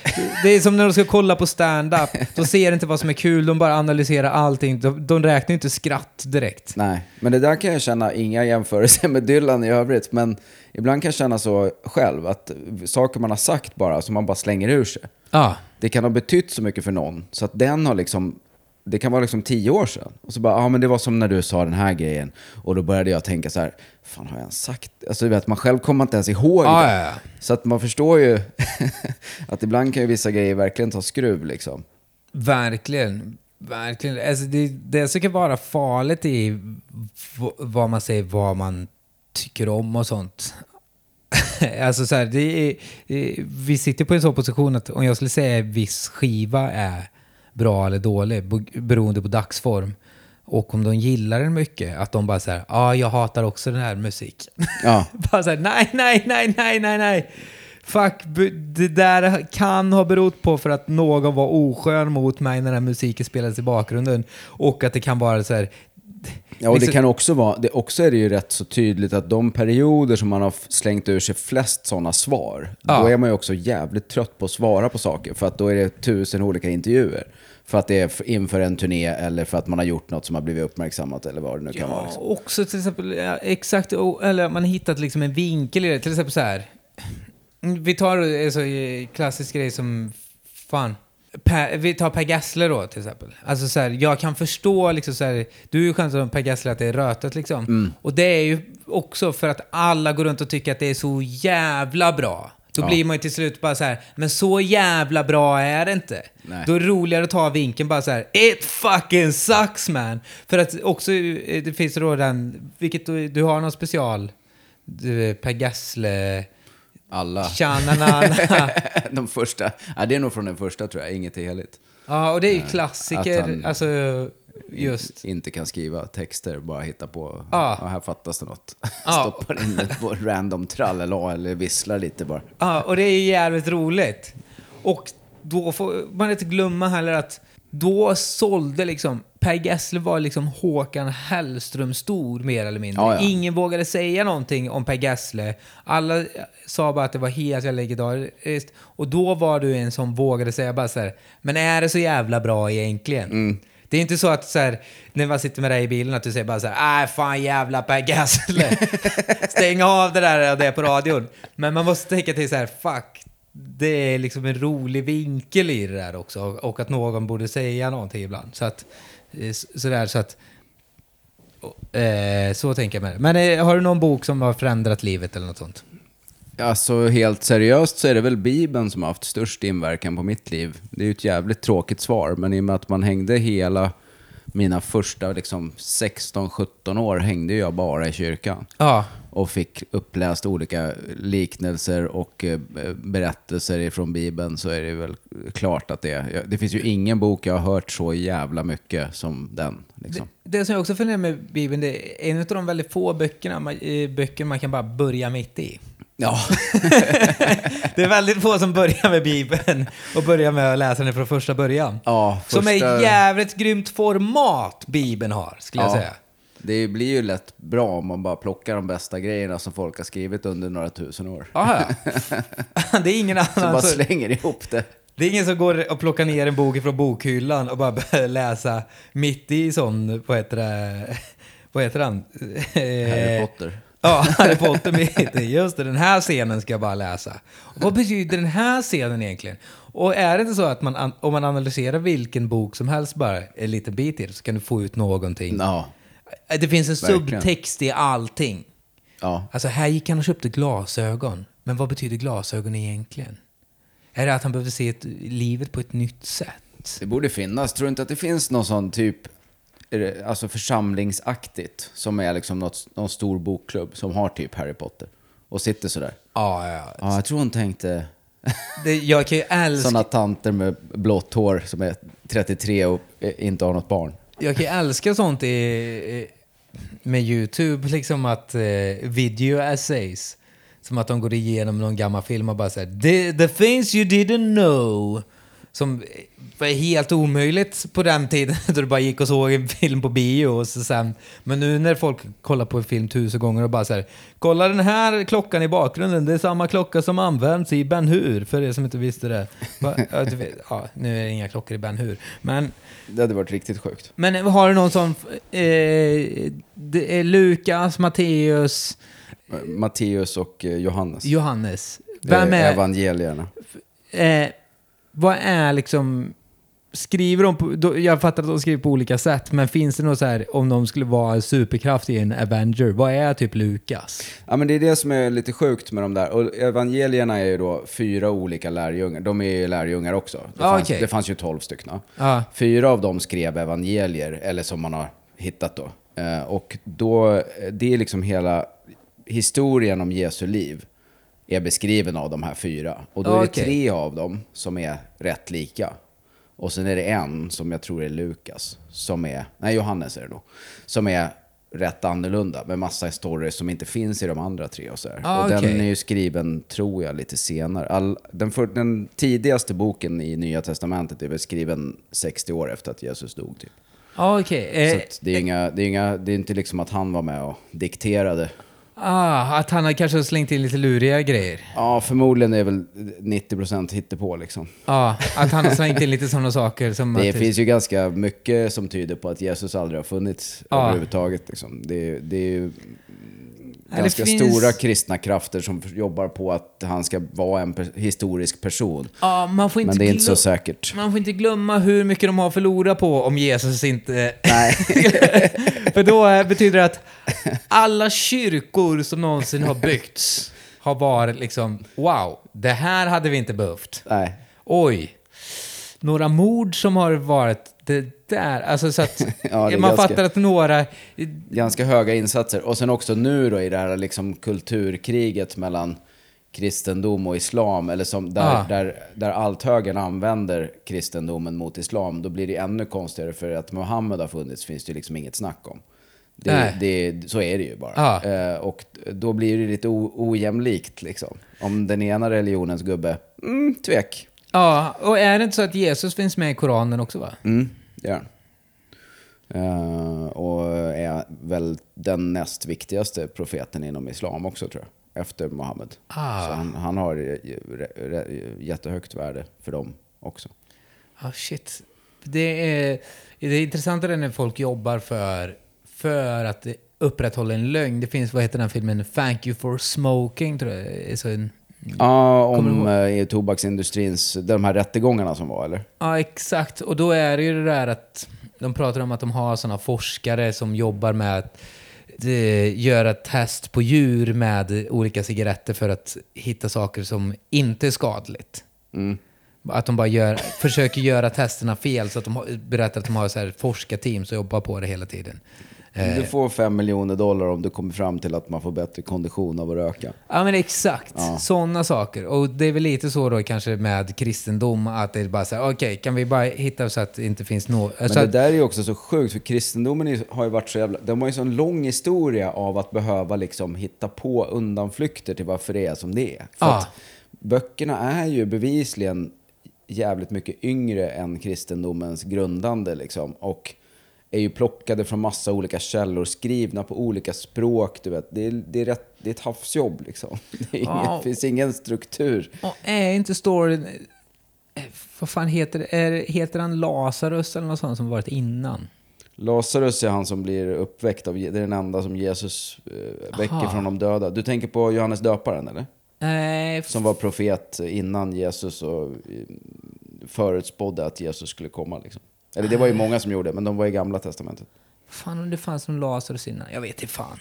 det är som när de ska kolla på stand-up. De ser inte vad som är kul, de bara analyserar allting. De räknar inte skratt direkt. Nej, men det där kan jag känna, inga jämförelser med Dylan i övrigt. Men ibland kan jag känna så själv att saker man har sagt bara, som man bara slänger ur sig. Ah. Det kan ha betytt så mycket för någon. Så att den har liksom... Det kan vara liksom 10 år sedan. Och så bara, men det var som när du sa den här grejen. Och då började jag tänka så här, fan har jag ens sagt? Alltså du vet, man själv kommer inte ens ihåg det. Ja. Så att man förstår ju att ibland kan ju vissa grejer verkligen ta skruv liksom. Verkligen. Alltså det som kan vara farligt i vad man säger, vad man tycker om och sånt. Alltså så här, vi sitter på en sån position att om jag skulle säga viss skiva är bra eller dålig, beroende på dagsform. Och om de gillar den mycket, att de bara så här, jag hatar också den här musiken. Ja. Bara så här, nej. fuck, det där kan ha berott på för att någon var oskön mot mig när den här musiken spelades i bakgrunden, och att det kan vara så här. Ja, och det kan också vara, det också är det ju rätt så tydligt att de perioder som man har slängt ur sig flest sådana svar, ja, då är man ju också jävligt trött på att svara på saker, för att då är det 1000 olika intervjuer, för att det är inför en turné eller för att man har gjort något som har blivit uppmärksammat eller vad det nu kan vara. Liksom. Också till exempel, ja, exakt, eller man har hittat liksom en vinkel i det, till exempel så här. Vi tar alltså, klassisk grej som fan. Vi tar Per Gessle då till exempel. Alltså så här, jag kan förstå liksom så här, du är ju skönt om Per Gessle att det är rötet liksom. Mm. Och det är ju också för att alla går runt och tycker att det är så jävla bra. Då blir man ju till slut bara så här, men så jävla bra är det inte. Nej. Då är det roligare att ta vinkeln bara så här, it fucking sucks man. För att också det finns då den, vilket du har någon special Per Gessle. Alla. De första. Ja, det är nog från den första tror jag. Inget är heligt. Ja, och det är ju klassiker. Alltså, just. Inte kan skriva texter, bara hitta på. Ja. Ja, här fattas det något. Ja. Stoppar in ett på random trallala eller visslar lite bara. Ja, och det är ju jävligt roligt. Och då får man inte glömma heller att då sålde liksom Per Gessle var liksom Håkan Hellström stor mer eller mindre. Ja, ja. Ingen vågade säga någonting om Per Gessle. Alla sa bara att det var helt jävla legendariskt. Och då var du en som vågade säga bara så här, men är det så jävla bra egentligen? Mm. Det är inte så att så här, när man sitter med dig i bilen att du säger bara så här, fan jävla Per Gessle. Stäng av det där och det på radion. Men man måste tänka till så här, fuck. Det är liksom en rolig vinkel i det där också. Och att någon borde säga någonting ibland. Så att sådär, så att så tänker jag med det. Men har du någon bok som har förändrat livet eller något sånt? Alltså helt seriöst så är det väl Bibeln som har haft störst inverkan på mitt liv. Det är ju ett jävligt tråkigt svar, men i och med att man hängde hela mina första liksom 16-17 år hängde jag bara i kyrkan. Ja. Och fick uppläst olika liknelser och berättelser från Bibeln, så är det väl klart att det finns ju ingen bok jag har hört så jävla mycket som den. Liksom. Det som jag också funderar med Bibeln, det är en av de väldigt få böcker man kan bara börja mitt i. Ja. Det är väldigt få som börjar med Bibeln och börjar med att läsa den från första början. Ja, första... Som är jävligt grymt format Bibeln har, skulle jag säga. Det blir ju lätt bra om man bara plockar de bästa grejerna som folk har skrivit under några tusen år. Aha. Det är ingen annan som bara slänger ihop det. Det är ingen som går och plockar ner en bok från bokhyllan och bara börjar läsa mitt i sån, vad heter han? Harry Potter. Ja, Harry Potter mitt i. Just det, den här scenen ska jag bara läsa. Och vad betyder den här scenen egentligen? Och är det inte så att man, om man analyserar vilken bok som helst bara en liten bit i det, så kan du få ut någonting. Ja. Det finns en subtext i allting. Ja. Alltså här gick han och köpte glasögon. Men vad betyder glasögon egentligen? Är det att han behöver se livet på ett nytt sätt? Det borde finnas. Tror inte att det finns någon sån typ, alltså församlingsaktigt, som är liksom någon stor bokklubb som har typ Harry Potter och sitter sådär. Ja, jag tror hon tänkte... Jag kan ju älska... Såna tanter med blått hår som är 33 och inte har något barn. Jag kan älska sånt med YouTube, liksom att video essays, som att de går igenom någon gammal film och bara säger the things you didn't know, som var helt omöjligt på den tiden då du bara gick och såg en film på bio och så sen, men nu när folk kollar på en film 1000 gånger och bara så här, kolla den här klockan i bakgrunden, det är samma klocka som används i Ben Hur, för er som inte visste det. Ja, nu är det inga klockor i Ben Hur, men det hade varit riktigt sjukt. Men har du någon sån Lukas, Matteus och Johannes. Vem är evangelierna? Vad är liksom, skriver de på, jag fattar att de skriver på olika sätt, men finns det något så här, om de skulle vara superkraft i en Avenger, vad är typ Lukas? Ja, men det är det som är lite sjukt med de där, och evangelierna är ju då 4 olika lärjungar, de är ju lärjungar också, det fanns ju 12 stycken. Ah. 4 av dem skrev evangelier, eller som man har hittat då, och då, det är liksom hela historien om Jesu liv är beskriven av de här 4. Och då är det 3 av dem som är rätt lika. Och sen är det en som jag tror är Johannes är det då. Som är rätt annorlunda med massa stories som inte finns i de andra tre och så här. Ah, och den okay. är ju skriven, tror jag, lite senare. Den tidigaste boken i Nya Testamentet är väl skriven 60 år efter att Jesus dog typ. Ah, okay. Så det är inte liksom att han var med och dikterade. Ah, att han har kanske slängt in lite luriga grejer. Ja, förmodligen är väl 90% hittepå liksom. Ja, att han har slängt in lite sådana saker som det finns ju ganska mycket som tyder på att Jesus aldrig har funnits överhuvudtaget liksom. Det är ju ganska stora kristna krafter som jobbar på att han ska vara en historisk person. Ja, man får inte men det är inte så säkert. Man får inte glömma hur mycket de har förlorat på om Jesus inte... Nej. För då betyder det att alla kyrkor som någonsin har byggts har varit liksom, wow, det här hade vi inte behövt. Nej. Oj, några mord som har varit... Det där, alltså så att ja, man fattar att några ganska höga insatser. Och sen också nu då i det här liksom kulturkriget mellan kristendom och islam, eller som där allt högern använder kristendomen mot islam, då blir det ännu konstigare, för att Mohammed har funnits finns det ju liksom inget snack om. Så är det ju bara. Och då blir det lite ojämlikt liksom. Om den ena religionens gubbe tvek. Ja, och är det inte så att Jesus finns med i Koranen också, va? Mm, det är han. Och är väl den näst viktigaste profeten inom islam också, tror jag. Efter Mohammed. Ah. Så han har jättehögt värde för dem också. Ah, shit. Det är intressantare när folk jobbar för att upprätthålla en lögn. Det finns, vad heter den filmen? Thank You for Smoking, tror jag. Det är så en... Ja, om tobaksindustrins, de här rättegångarna som var, eller? Ja, exakt. Och då är det ju det där att de pratar om att de har sådana forskare som jobbar med att göra test på djur med olika cigaretter för att hitta saker som inte är skadligt. Mm. Att de bara försöker göra testerna fel, så att de berättar att de har så här forskarteam som jobbar på det hela tiden. Du får $5 miljoner om du kommer fram till att man får bättre kondition av att röka. Ja, men exakt, sådana saker. Och det är väl lite så då kanske med kristendom, att det är bara så här, okej, kan vi bara hitta så att det inte finns något. Men det där är ju också så sjukt, för kristendomen har ju varit så jävla, den har ju så en lång historia av att behöva liksom hitta på undanflykter till varför det är som det är. För att böckerna är ju bevisligen jävligt mycket yngre än kristendomens grundande liksom, och är ju plockade från massa olika källor, skrivna på olika språk, du vet. Det är ett havsjobb liksom. Det finns ingen struktur. Och är inte storyn, vad fan heter det? Heter han Lazarus eller något sånt som varit innan? Lazarus är han som blir uppväckt av, det är den enda som Jesus väcker från de döda. Du tänker på Johannes döparen, eller? Som var profet innan Jesus och förutspådde att Jesus skulle komma liksom. Eller det var ju många som gjorde, men de var i Gamla Testamentet. Fan, om det fanns någon Lazarus innan. Jag vet inte fan.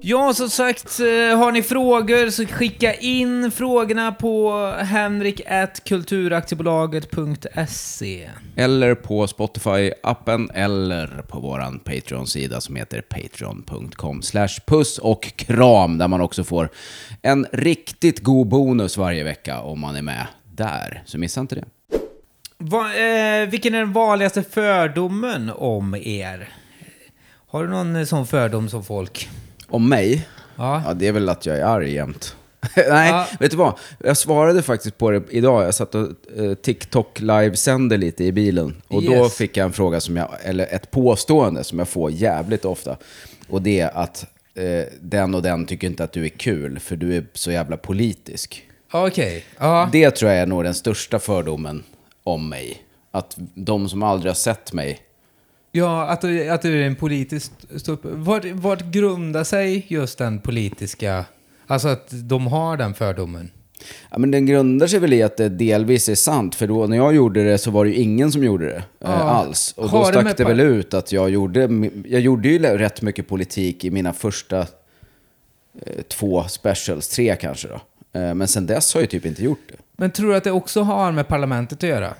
Ja, som sagt, har ni frågor så skicka in frågorna på henrik@kulturaktiebolaget.se eller på Spotify-appen eller på våran Patreon-sida som heter patreon.com/puss och kram, där man också får en riktigt god bonus varje vecka om man är med där. Så missa inte det. Vilken är den vanligaste fördomen om er? Har du någon sån fördom som folk? Om mig? Ja. Ja, det är väl att jag är arg jämt. Nej, vet du vad? Jag svarade faktiskt på det idag. Jag satt och TikTok live-sände lite i bilen. Och då fick jag en fråga eller ett påstående som jag får jävligt ofta. Och det är att den och den tycker inte att du är kul, för du är så jävla politisk. Okej. Det tror jag är nog den största fördomen om mig, att de som aldrig har sett mig... Ja, att du är en politisk... Vart grundar sig just den politiska... Alltså att de har den fördomen? Ja, men den grundar sig väl i att det delvis är sant, för då när jag gjorde det så var det ju ingen som gjorde det alls. Och då stack det väl ut att jag gjorde ju rätt mycket politik i mina första 2 specials, 3 kanske då. Men sen dess har jag typ inte gjort det. Men tror du att det också har med parlamentet att göra?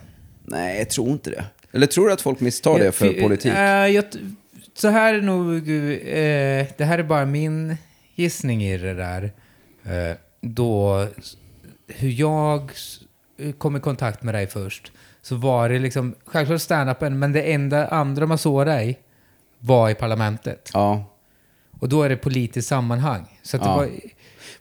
Nej, jag tror inte det. Eller tror du att folk misstar det för politik? Så här är nog... det här är bara min gissning i det där. Då hur jag kom i kontakt med dig först, så var det liksom... Självklart stand-upen, men det enda andra man såg dig var i parlamentet. Ja. Och då är det politiskt sammanhang. Så att det var...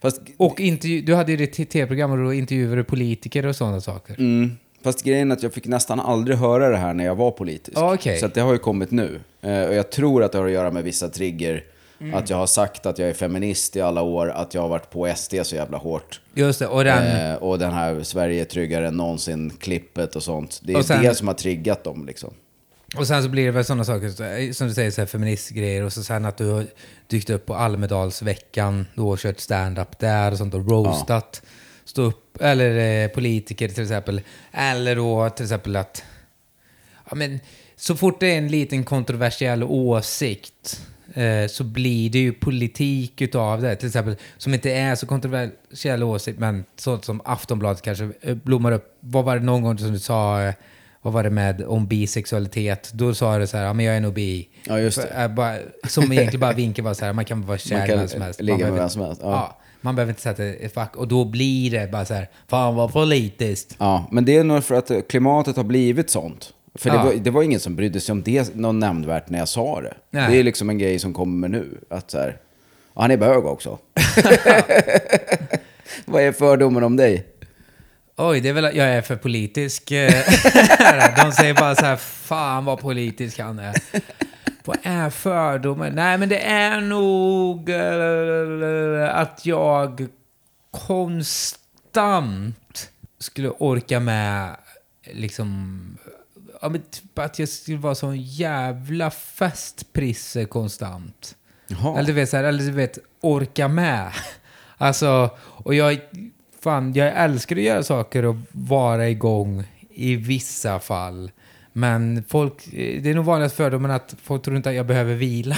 Fast... Och du hade ju det tv-program och då intervjuade politiker och sådana saker. Mm. Fast grejen är att jag fick nästan aldrig höra det här när jag var politisk. Ah, okay. Så att det har ju kommit nu. Och jag tror att det har att göra med vissa trigger. Mm. Att jag har sagt att jag är feminist i alla år. Att jag har varit på SD så jävla hårt. Just det, och den... och den här Sverige tryggare än någonsin klippet och sånt. Det är och sen... det som har triggat dem liksom. Och sen så blir det väl sådana saker som du säger, så här feministgrejer. Och så sen att du har dykt upp på Almedalsveckan. Du har kört stand-up där och sånt och roastat. Ja. Stå upp, eller politiker till exempel. Eller då till exempel att... Ja, men, så fort det är en liten kontroversiell åsikt... så blir det ju politik utav det, till exempel, som inte är så kontroversiell åsikt, men sånt som Aftonbladet kanske blommar upp. Vad var det någon gång som du sa, vad var det med om bisexualitet, då sa du så här, ja men jag är nog bi, ja, just det. Bara, som egentligen bara vinkel var så här, man kan vara kär med vem som helst, ligga med vem som helst, ja. Man behöver inte sätta ett fack. Och då blir det bara så här, fan vad politiskt. Ja, men det är nog för att klimatet har blivit sånt. För det var ingen som brydde sig om det någon nämnvärt när jag sa det. Nej. Det är liksom en grej som kommer nu. Att så här, han är bög också. Vad är fördomen om dig? Oj, det är väl att jag är för politisk. De säger bara så här, fan vad politisk han är. Vad är fördomen? Nej, men det är nog att jag konstant skulle orka med liksom... att jag skulle vara sån jävla festprisse konstant. Jaha. Eller du vet orka med. Alltså, och jag älskar att göra saker och vara igång i vissa fall. Men folk, det är nog vanligast fördomen att folk tror inte att jag behöver vila.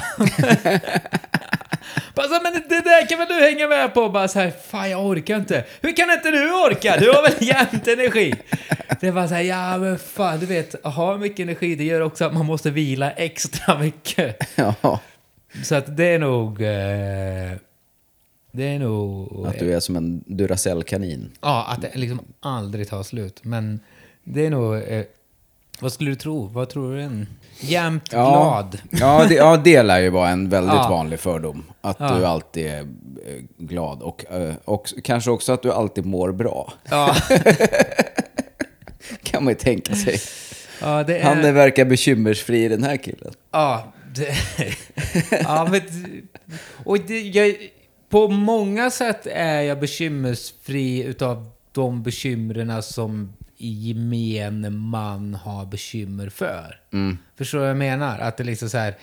Alltså, men det där kan väl du hänga med på, bara så här, fan jag orkar inte. Hur kan inte du orka? Du har väl jämt energi. Det var så här, ja men fan, du vet, ha mycket energi, det gör också att man måste vila extra mycket. Ja. Så att det är nog att du är som en Duracell-kanin. Ja, att det liksom aldrig tar slut, men det är nog vad skulle du tro? Vad tror du än? Jämt glad. Ja, det är ju bara en väldigt vanlig fördom. Att du alltid är glad. Och kanske också att du alltid mår bra. Ja. Kan man ju tänka sig. Ja, det är... Han verkar bekymmersfri, den här killen. Ja. På många sätt är jag bekymmersfri utav de bekymren som... i gemene man har bekymmer för. Förstår du vad jag menar? Att det liksom så här,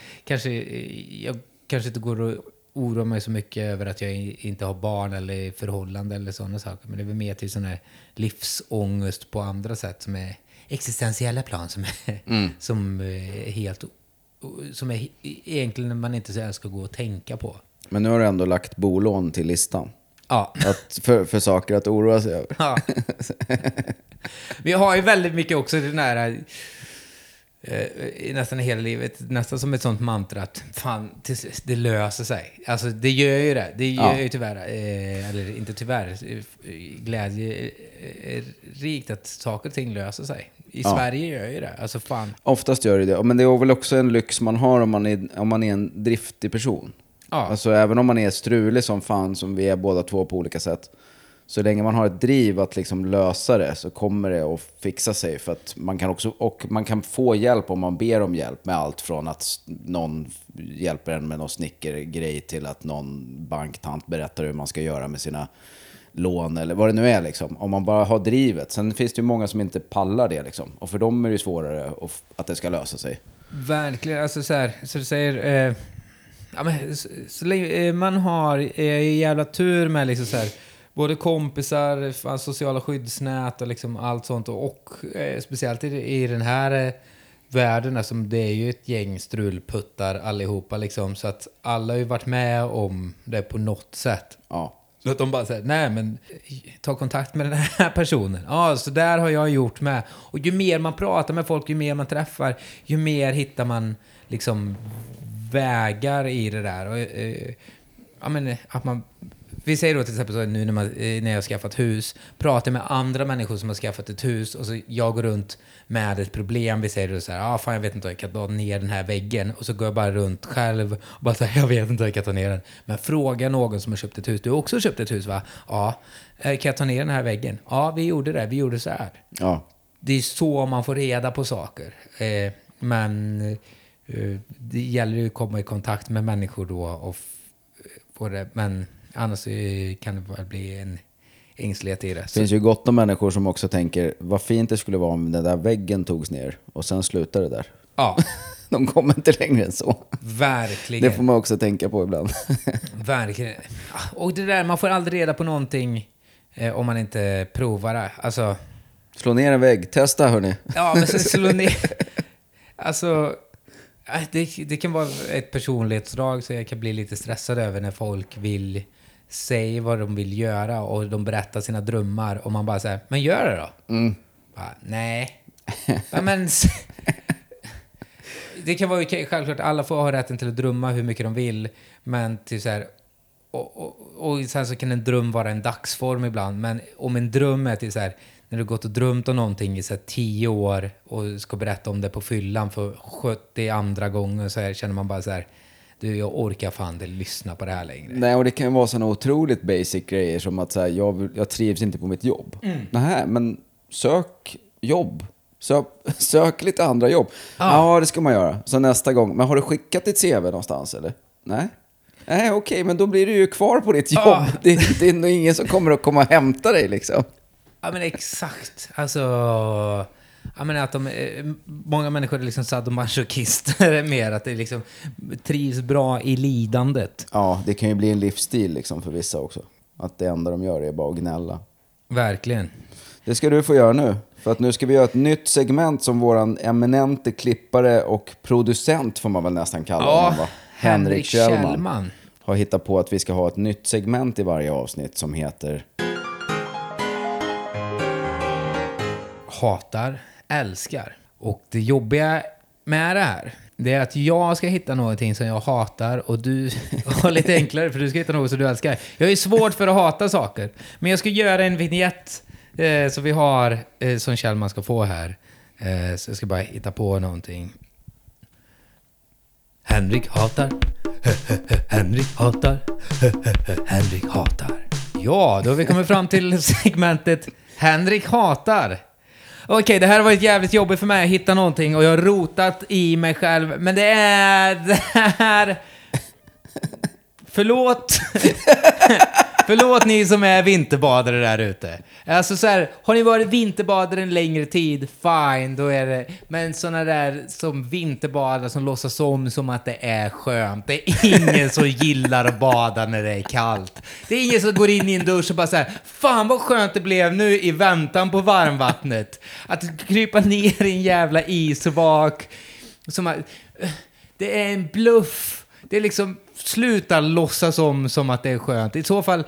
jag kanske inte går och oroar mig så mycket över att jag inte har barn eller förhållande eller sådana saker, men det är väl mer till sån här livsångest på andra sätt som är existentiella plan som är egentligen man inte så älskar att gå och tänka på. Men nu har du ändå lagt bolån till listan. Ja. För saker att oroa sig över. Ja. Vi har ju väldigt mycket också det nära nästan hela livet, nästan som ett sånt mantra att fan, det löser sig. Alltså det gör ju det. Det gör ju tyvärr eller inte tyvärr, glädjerikt att saker och ting löser sig. I Sverige gör ju det. Alltså fan. Oftast gör det. Men det är väl också en lyx man har om man är en driftig person. Ja. Alltså även om man är strulig som fan, som vi är båda två på olika sätt, så länge man har ett driv att liksom lösa det, så kommer det att fixa sig. För att man kan också, och man kan få hjälp om man ber om hjälp med allt från att någon hjälper en med någon snickergrej till att någon banktant berättar hur man ska göra med sina lån eller vad det nu är liksom. Om man bara har drivet. Sen finns det ju många som inte pallar det liksom, och för dem är det svårare att det ska lösa sig. Verkligen, alltså såhär, så du säger... Ja, men så länge man har jävla tur med liksom så här, både kompisar, sociala skyddsnät och liksom allt sånt, och speciellt i den här världen, alltså, det är ju ett gäng strulputtar allihopa liksom, så att alla har ju varit med om det på något sätt. Ja. Så att de bara säger, nej men ta kontakt med den här personen. Ja, så där har jag gjort med. Och ju mer man pratar med folk, ju mer man träffar, ju mer hittar man liksom vägar i det där. Och, ja, men, att man Vi säger då till exempel så nu när jag har skaffat hus, pratar med andra människor som har skaffat ett hus och så jag går runt med ett problem. Vi säger då så här, fan jag vet inte hur jag kan ta ner den här väggen, och så går jag bara runt själv och bara så här, jag vet inte hur jag kan ta ner den. Men fråga någon som har köpt ett hus, du har också köpt ett hus va? Ja, kan jag ta ner den här väggen? Ja, vi gjorde det, vi gjorde så här. Ja. Det är så man får reda på saker. Men det gäller ju att komma i kontakt med människor då och få det, men annars kan det bara bli en ängslighet i det. Det finns ju gott om människor som också tänker vad fint det skulle vara om den där väggen togs ner och sen slutar det där. Ja. De kommer inte längre än så. Verkligen. Det får man också tänka på ibland. Verkligen. Och det där, man får aldrig reda på någonting om man inte provar det. Alltså, slå ner en vägg, testa hörni. Ja, men sen slå ner. Alltså, det kan vara ett personlighetsdrag så jag kan bli lite stressad över när folk vill säga vad de vill göra och de berättar sina drömmar och man bara säger, men gör det då? Mm. Bara, nej. Ja, men det kan vara självklart, alla får ha rätten till att drömma hur mycket de vill, men till så här, och sen så kan en dröm vara en dagsform ibland, men om en dröm är till så här, när du gått och drömt om någonting i så 10 år och ska berätta om det på fyllan för 70 andra gånger, så här känner man bara så här, du, jag orkar fan inte lyssna på det här längre. Nej, och det kan vara såna otroligt basic grejer som att så här, jag trivs inte på mitt jobb. Mm. Nähä, men sök jobb. Sök lite andra jobb. Ja, det ska man göra. Så nästa gång, men har du skickat ditt CV någonstans eller? Nej. Nej, okej, men då blir du ju kvar på ditt jobb. Ah. Det är nog ingen som kommer att komma och hämta dig liksom. Ja, men exakt. Alltså, jag menar att många människor är liksom sadomasochister mer, att det liksom trivs bra i lidandet. Ja, det kan ju bli en livsstil liksom för vissa också. Att det enda de gör är bara att gnälla. Verkligen. Det ska du få göra nu. För att nu ska vi göra ett nytt segment som våran eminente klippare och producent, får man väl nästan kalla honom, va? Henrik Kjellman har hittat på att vi ska ha ett nytt segment i varje avsnitt som heter hatar, älskar. Och det jobbiga med det här, det är att jag ska hitta någonting som jag hatar och du har lite enklare för du ska hitta något som du älskar. Jag är svårt för att hata saker, men jag ska göra en vignett som vi har som Kjellman ska få här. Så jag ska bara hitta på någonting. Henrik hatar, Henrik hatar, Henrik hatar. Ja, då har vi kommit fram till segmentet Henrik hatar. Okej, det här har varit jävligt jobbigt för mig att hitta någonting och jag har rotat i mig själv. Men det är det här. Förlåt. Förlåt ni som är vinterbadare där ute. Alltså så här, har ni varit vinterbadare en längre tid, fine, då är det. Men såna där som vinterbadare som låtsas som att det är skönt. Det är ingen som gillar att bada när det är kallt. Det är ingen som går in i en dusch och bara så här, fan vad skönt det blev nu i väntan på varmvattnet. Att krypa ner i en jävla isvak. Det är en bluff. Det är liksom, sluta låtsas som att det är skönt. I så fall,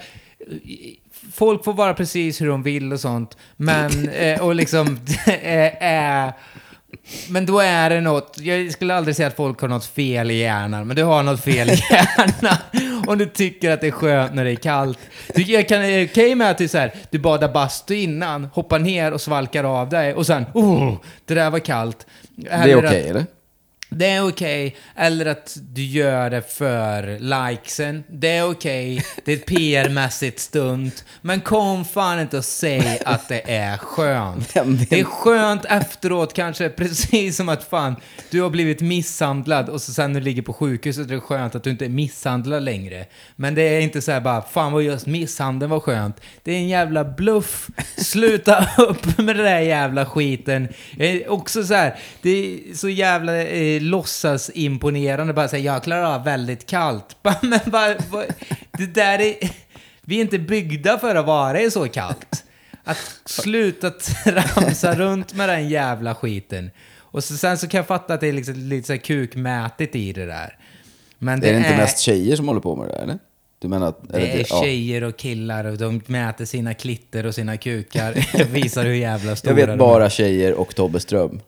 folk får vara precis hur de vill och sånt. Men, och liksom, men då är det något. Jag skulle aldrig säga att folk har något fel i hjärnan, men du har något fel i hjärnan om du tycker att det är skönt när det är kallt. Jag kan är okej med att du, så här, du badar bastu innan, hoppar ner och svalkar av dig och sen, det där var kallt. Det är okej, eller? Det är okej. Eller att du gör det för likesen. Det är okej. Det är ett PR-mässigt stunt. Men kom fan inte och säg att det är skönt. Det är skönt efteråt kanske. Precis som att fan, du har blivit misshandlad och så sen när du ligger på sjukhuset är det skönt att du inte är misshandlad längre. Men det är inte så här bara, fan vad just misshandeln var skönt. Det är en jävla bluff. Sluta upp med den där jävla skiten. Också så här, det är så jävla låtsas imponerande, bara säga jag klarar av väldigt kallt. Men bara, det där är, vi är inte byggda för att vara i så kallt. Att sluta ramsa runt med den jävla skiten. Och så, sen så kan jag fatta att det är liksom lite så här kukmätigt i det där. Men det är inte mest tjejer som håller på med det där, eller? Du menar att, det är tjejer och killar och de mäter sina klitter och sina kukar. Jag visar hur jävla stora. Jag vet bara tjejer och Tobbe Ström.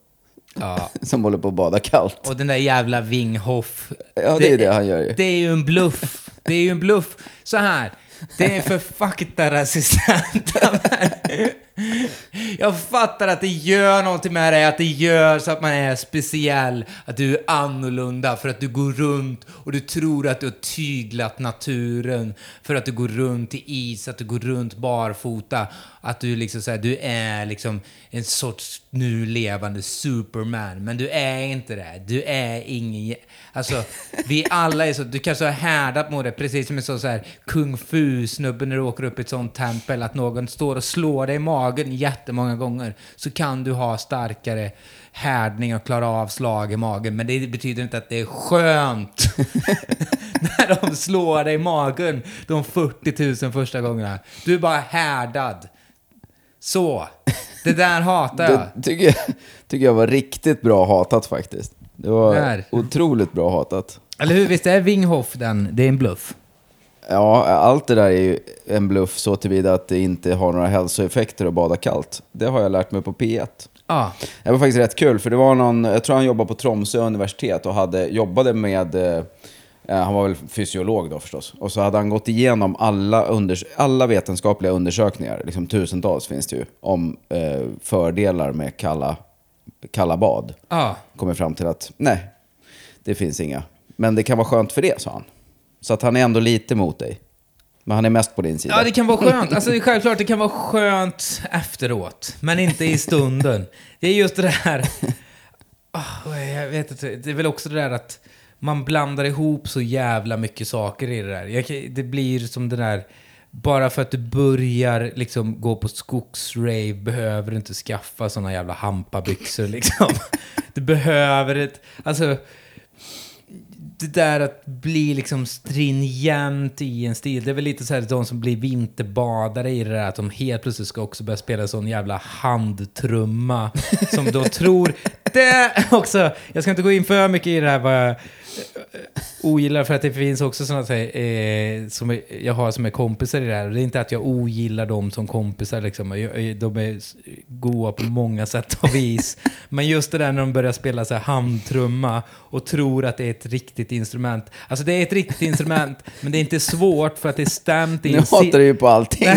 Ja. Som håller på att bada kallt. Och den där jävla Winghoff. Ja, det är det han gör ju. Det är ju en bluff. Så här, Det är för faktarresistenta. Jag fattar att det gör någonting med dig, att det gör så att man är speciell, att du är annorlunda för att du går runt och du tror att du har tyglat naturen, för att du går runt i is, att du går runt barfota, att du liksom så här, du är liksom en sorts nu levande Superman, men du är inte det. Du är ingen, alltså vi alla är så, du kanske har härdat mot det, precis som en sån så här kung fu snubben när du åker upp i ett sånt tempel, att någon står och slår dig i magen jättemånga gånger, så kan du ha starkare härdning och klara av slag i magen, men det betyder inte att det är skönt när de slår dig i magen de 40 000 första gångerna. Du är bara härdad. Så, det där hatar jag. Det tycker jag var riktigt bra hatat faktiskt. Det var där. Otroligt bra hatat. Eller hur, visst är Winghoff den? Det är en bluff. Ja, allt det där är ju en bluff så tillvida att det inte har några hälsoeffekter att bada kallt. Det har jag lärt mig på P1. Ah. Det var faktiskt rätt kul, för det var någon, jag tror han jobbade på Tromsö universitet och jobbade med, han var väl fysiolog då förstås. Och så hade han gått igenom alla vetenskapliga undersökningar, liksom tusentals finns det ju, om fördelar med kalla bad. Ah. Kommer fram till att nej, det finns inga. Men det kan vara skönt för det, sa han. Så att han är ändå lite mot dig. Men han är mest på din sida. Ja, det kan vara skönt. Alltså det är självklart, det kan vara skönt efteråt, men inte i stunden. Det är just det här. Jag vet inte. Det är väl också det där att man blandar ihop så jävla mycket saker i det där. Det blir som det där, bara för att du börjar liksom gå på skogsrave behöver du inte skaffa såna jävla hampabyxor liksom. Du behöver det där att bli liksom stringent i en stil. Det är väl lite så här de som blir vinterbadare i det där, att de helt plötsligt ska också börja spela sån jävla handtrumma som då tror det också. Jag ska inte gå in för mycket i det här vad jag ogillar, för att det finns också sådana som jag har som är kompisar i det här. Det är inte att jag ogillar dem som kompisar liksom. De är goa på många sätt och vis. Men just det där när de börjar spela så här handtrumma och tror att det är ett riktigt instrument. Alltså det är ett riktigt instrument, men det är inte svårt för att det är stämt i en C. Nu hatar du ju på allting.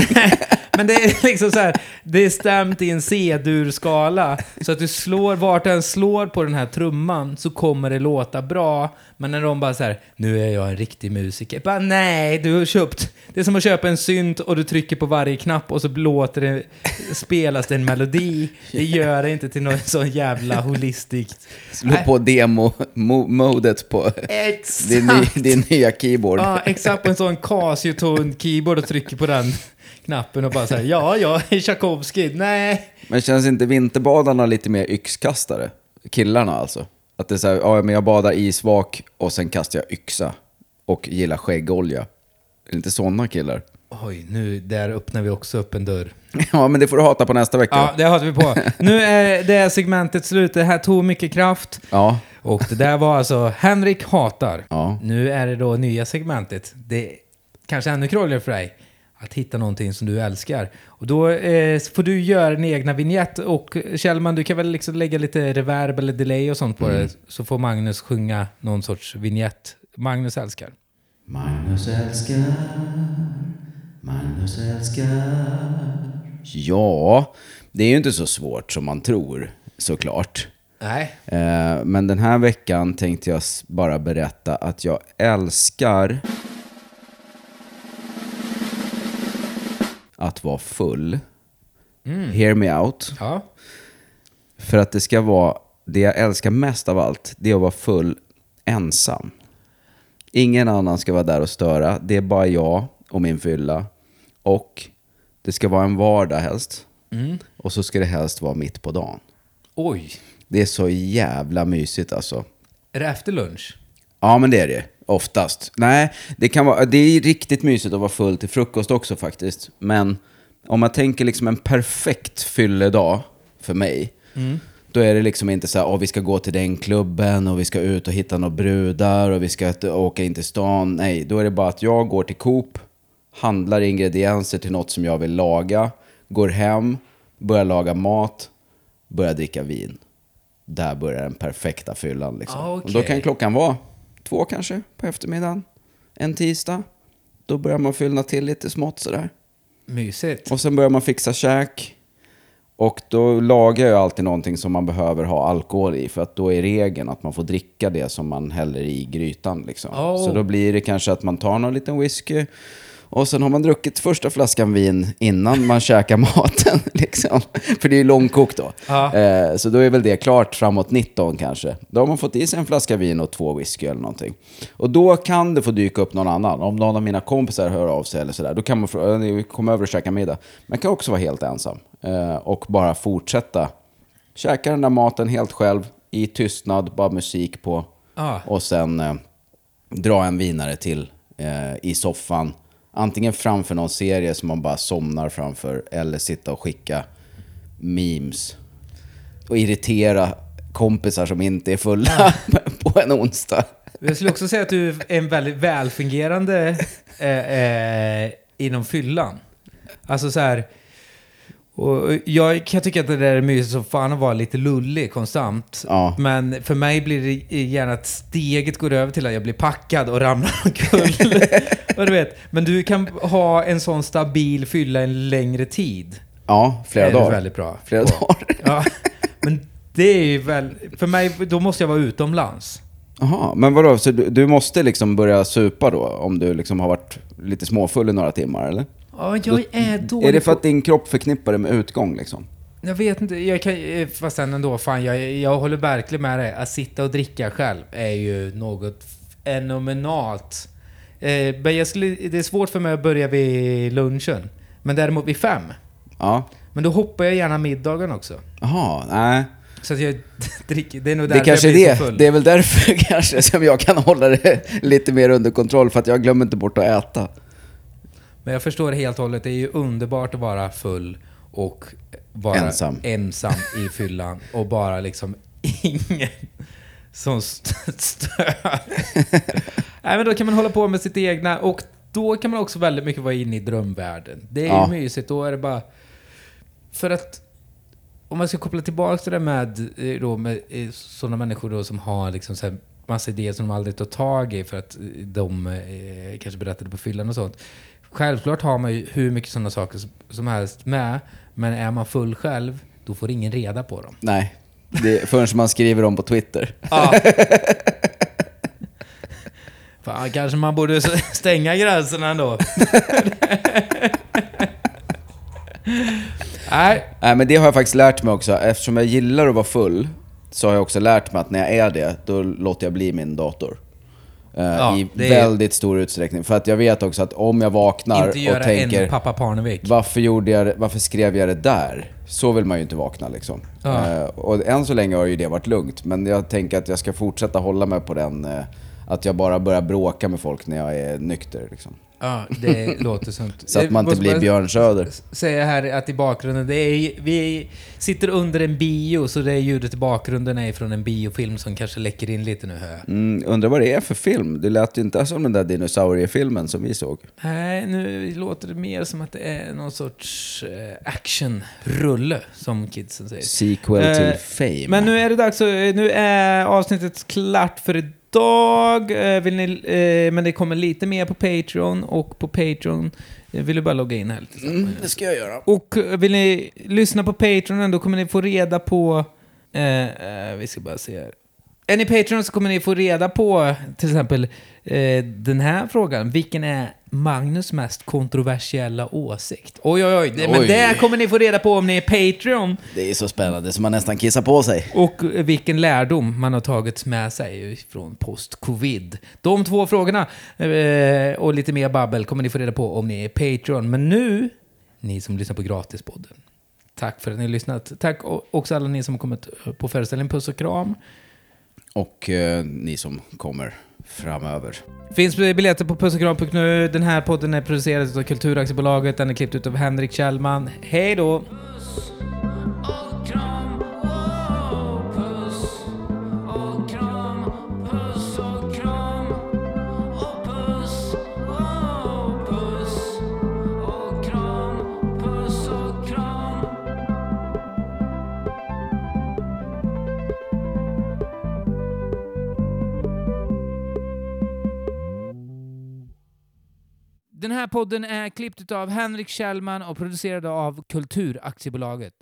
Men det är liksom så här, det är stämt i en C-dur-skala, så att du slår, vart den slår på den här trumman så kommer det låta bra. Men när de bara så här, nu är jag en riktig musiker. Bara, nej, du har köpt. Det är som att köpa en synt och du trycker på varje knapp och så låter det, spelas det en melodi. Det gör det inte till någon sån jävla holistiskt. Slå på demo-modet på din nya keyboard. Ja, exakt, på en sån Casio-ton keyboard och trycker på den knappen och bara så här, Tchaikovsky, nej. Men känns inte vinterbadarna lite mer yxkastare? Killarna alltså. Att det är så här, ja, men jag badar isvak och sen kastar jag yxa och gillar skäggolja. Är det inte sådana killar? Oj, nu där öppnar vi också upp en dörr. Ja, men det får du hata på nästa vecka. Ja, det hatar vi på. Nu är det segmentet slut. Det här tog mycket kraft. Ja. Och det där var alltså Henrik hatar. Ja. Nu är det då nya segmentet. Det är kanske ännu krångligare för dig. Att hitta någonting som du älskar. Och då får du göra din egna vignett. Och Kjellman, du kan väl liksom lägga lite reverb eller delay och sånt på det. Så får Magnus sjunga någon sorts vignett. Magnus älskar. Magnus älskar. Magnus älskar. Ja, det är ju inte så svårt som man tror, såklart. Nej. Men den här veckan tänkte jag bara berätta att jag älskar att vara full. Hear me out. Ja. För att det ska vara det jag älskar mest av allt, det är att vara full ensam. Ingen annan ska vara där och störa. Det är bara jag och min fylla. Och det ska vara en vardag helst. Och så ska det helst vara mitt på dagen. Oj. Det är så jävla mysigt alltså. Är det efter lunch? Ja, men det är det. Oftast. Nej, det är riktigt mysigt att vara full till frukost också faktiskt. Men om man tänker liksom en perfekt fylledag för mig, då är det liksom inte så här, vi ska gå till den klubben och vi ska ut och hitta några brudar och vi ska åka in till stan. Nej, då är det bara att jag går till Coop, handlar ingredienser till något som jag vill laga, går hem, börjar laga mat, börjar dricka vin. Där börjar den perfekta fyllan liksom. Ah, okay. Och då kan klockan vara 2 kanske på eftermiddagen, en tisdag. Då börjar man fyllna till lite smått sådär. Mysigt. Och sen börjar man fixa käk. Och då lagar jag alltid någonting som man behöver ha alkohol i. För att då är regeln att man får dricka det som man häller i grytan. Liksom. Oh. Så då blir det kanske att man tar någon liten whisky. Och sen har man druckit första flaskan vin innan man käkar maten. Liksom. För det är ju långkokt då. Ah. Så då är väl det klart framåt 19 kanske. Då har man fått i sig en flaska vin och 2 whisky eller någonting. Och då kan det få dyka upp någon annan. Om någon av mina kompisar hör av sig eller sådär. Då kan man komma över och käka middag. Man kan också vara helt ensam. Och bara fortsätta. Käka den där maten helt själv. I tystnad, bara musik på. Ah. Och sen dra en vinare till i soffan. Antingen framför någon serie som man bara somnar framför. Eller sitta och skicka memes. Och irritera kompisar som inte är fulla på en onsdag. Jag skulle också säga att du är en väldigt välfungerande inom fyllan. Alltså så här... Och jag kan tycka att det där är mysigt som fan att vara lite lullig konstant. Ja. Men för mig blir det gärna att steget går över till att jag blir packad och ramlar omkull. Vad du vet. Men du kan ha en sån stabil fylla en längre tid. Ja, flera dagar. Väldigt bra. Flera dagar. Ja. Men det är ju väl... För mig, då måste jag vara utomlands. Jaha, men vadå? Så du måste liksom börja supa då? Om du liksom har varit lite småfull i några timmar, eller? Ja, jag är dålig. Är det för att din kropp förknippar det med utgång liksom? Jag vet inte, jag kan, fast sen ändå, fan, jag håller verkligen med dig. Att sitta och dricka själv är ju något fenomenalt. Men det är svårt för mig att börja vid lunchen. Men däremot vid 5. Ja. Men då hoppar jag gärna middagen också. Jaha, nej. Så att jag dricker, det är nog därför jag blir så full. Det är väl därför kanske som jag kan hålla det lite mer under kontroll. För att jag glömmer inte bort att äta. Men jag förstår helt och hållet. Det är ju underbart att vara full och vara ensam i fyllan. Och bara liksom ingen som stör. Nej, men då kan man hålla på med sitt egna. Och då kan man också väldigt mycket vara inne i drömvärlden. Det är ju mysigt. Då är det bara... För att om man ska koppla tillbaka till det med sådana människor då som har liksom så här massa idéer som de aldrig tar tag i för att de kanske berättade på fyllan och sånt. Självklart har man ju hur mycket sådana saker som helst med. Men är man full själv, då får ingen reda på dem. Nej, det är förrän man skriver dem på Twitter. Ja. Fan, kanske man borde stänga gränserna då. Nej, men det har jag faktiskt lärt mig också. Eftersom jag gillar att vara full så har jag också lärt mig att när jag är det, då låter jag bli min dator. I väldigt stor utsträckning. För att jag vet också att om jag vaknar och tänker pappa Parnevik, varför skrev jag det där? Så vill man ju inte vakna liksom. Och än så länge har ju det varit lugnt. Men jag tänker att jag ska fortsätta hålla mig på den. Att jag bara börjar bråka med folk när jag är nykter liksom. Ja, det låter sånt. Så att man inte blir Björn Söder. Säga här att i bakgrunden det är, vi sitter under en bio. Så det är ljudet i bakgrunden är från en biofilm som kanske läcker in lite nu här. Undrar vad det är för film. Det lät ju inte som den där dinosauriefilmen som vi såg. Nej, nu låter det mer som att det är någon sorts actionrulle som kidsen säger. Sequel till Fame. Men nu är det dags, nu är avsnittet klart för idag. Vill ni, men det kommer lite mer på Patreon. Och på Patreon vill du bara logga in här lite. Det ska jag göra. Och vill ni lyssna på Patreon, då kommer ni få reda på vi ska bara se här. Är ni Patreon så kommer ni få reda på till exempel den här frågan. Vilken är Magnus mest kontroversiella åsikt? Oj. Men det kommer ni få reda på om ni är Patreon. Det är så spännande så man nästan kissar på sig. Och vilken lärdom man har tagit med sig från post-covid. De 2 frågorna och lite mer babbel kommer ni få reda på om ni är Patreon. Men nu, ni som lyssnar på gratispodden, tack för att ni har lyssnat. Tack också alla ni som har kommit på föreställningen Puss och kram. Och ni som kommer framöver. Finns biljetter på pussokram.nu. Den här podden är producerad av Kulturaktiebolaget. Den är klippt ut av Henrik Kjellman. Hej då! Den här podden är klippt av Henrik Kjellman och producerad av Kulturaktiebolaget.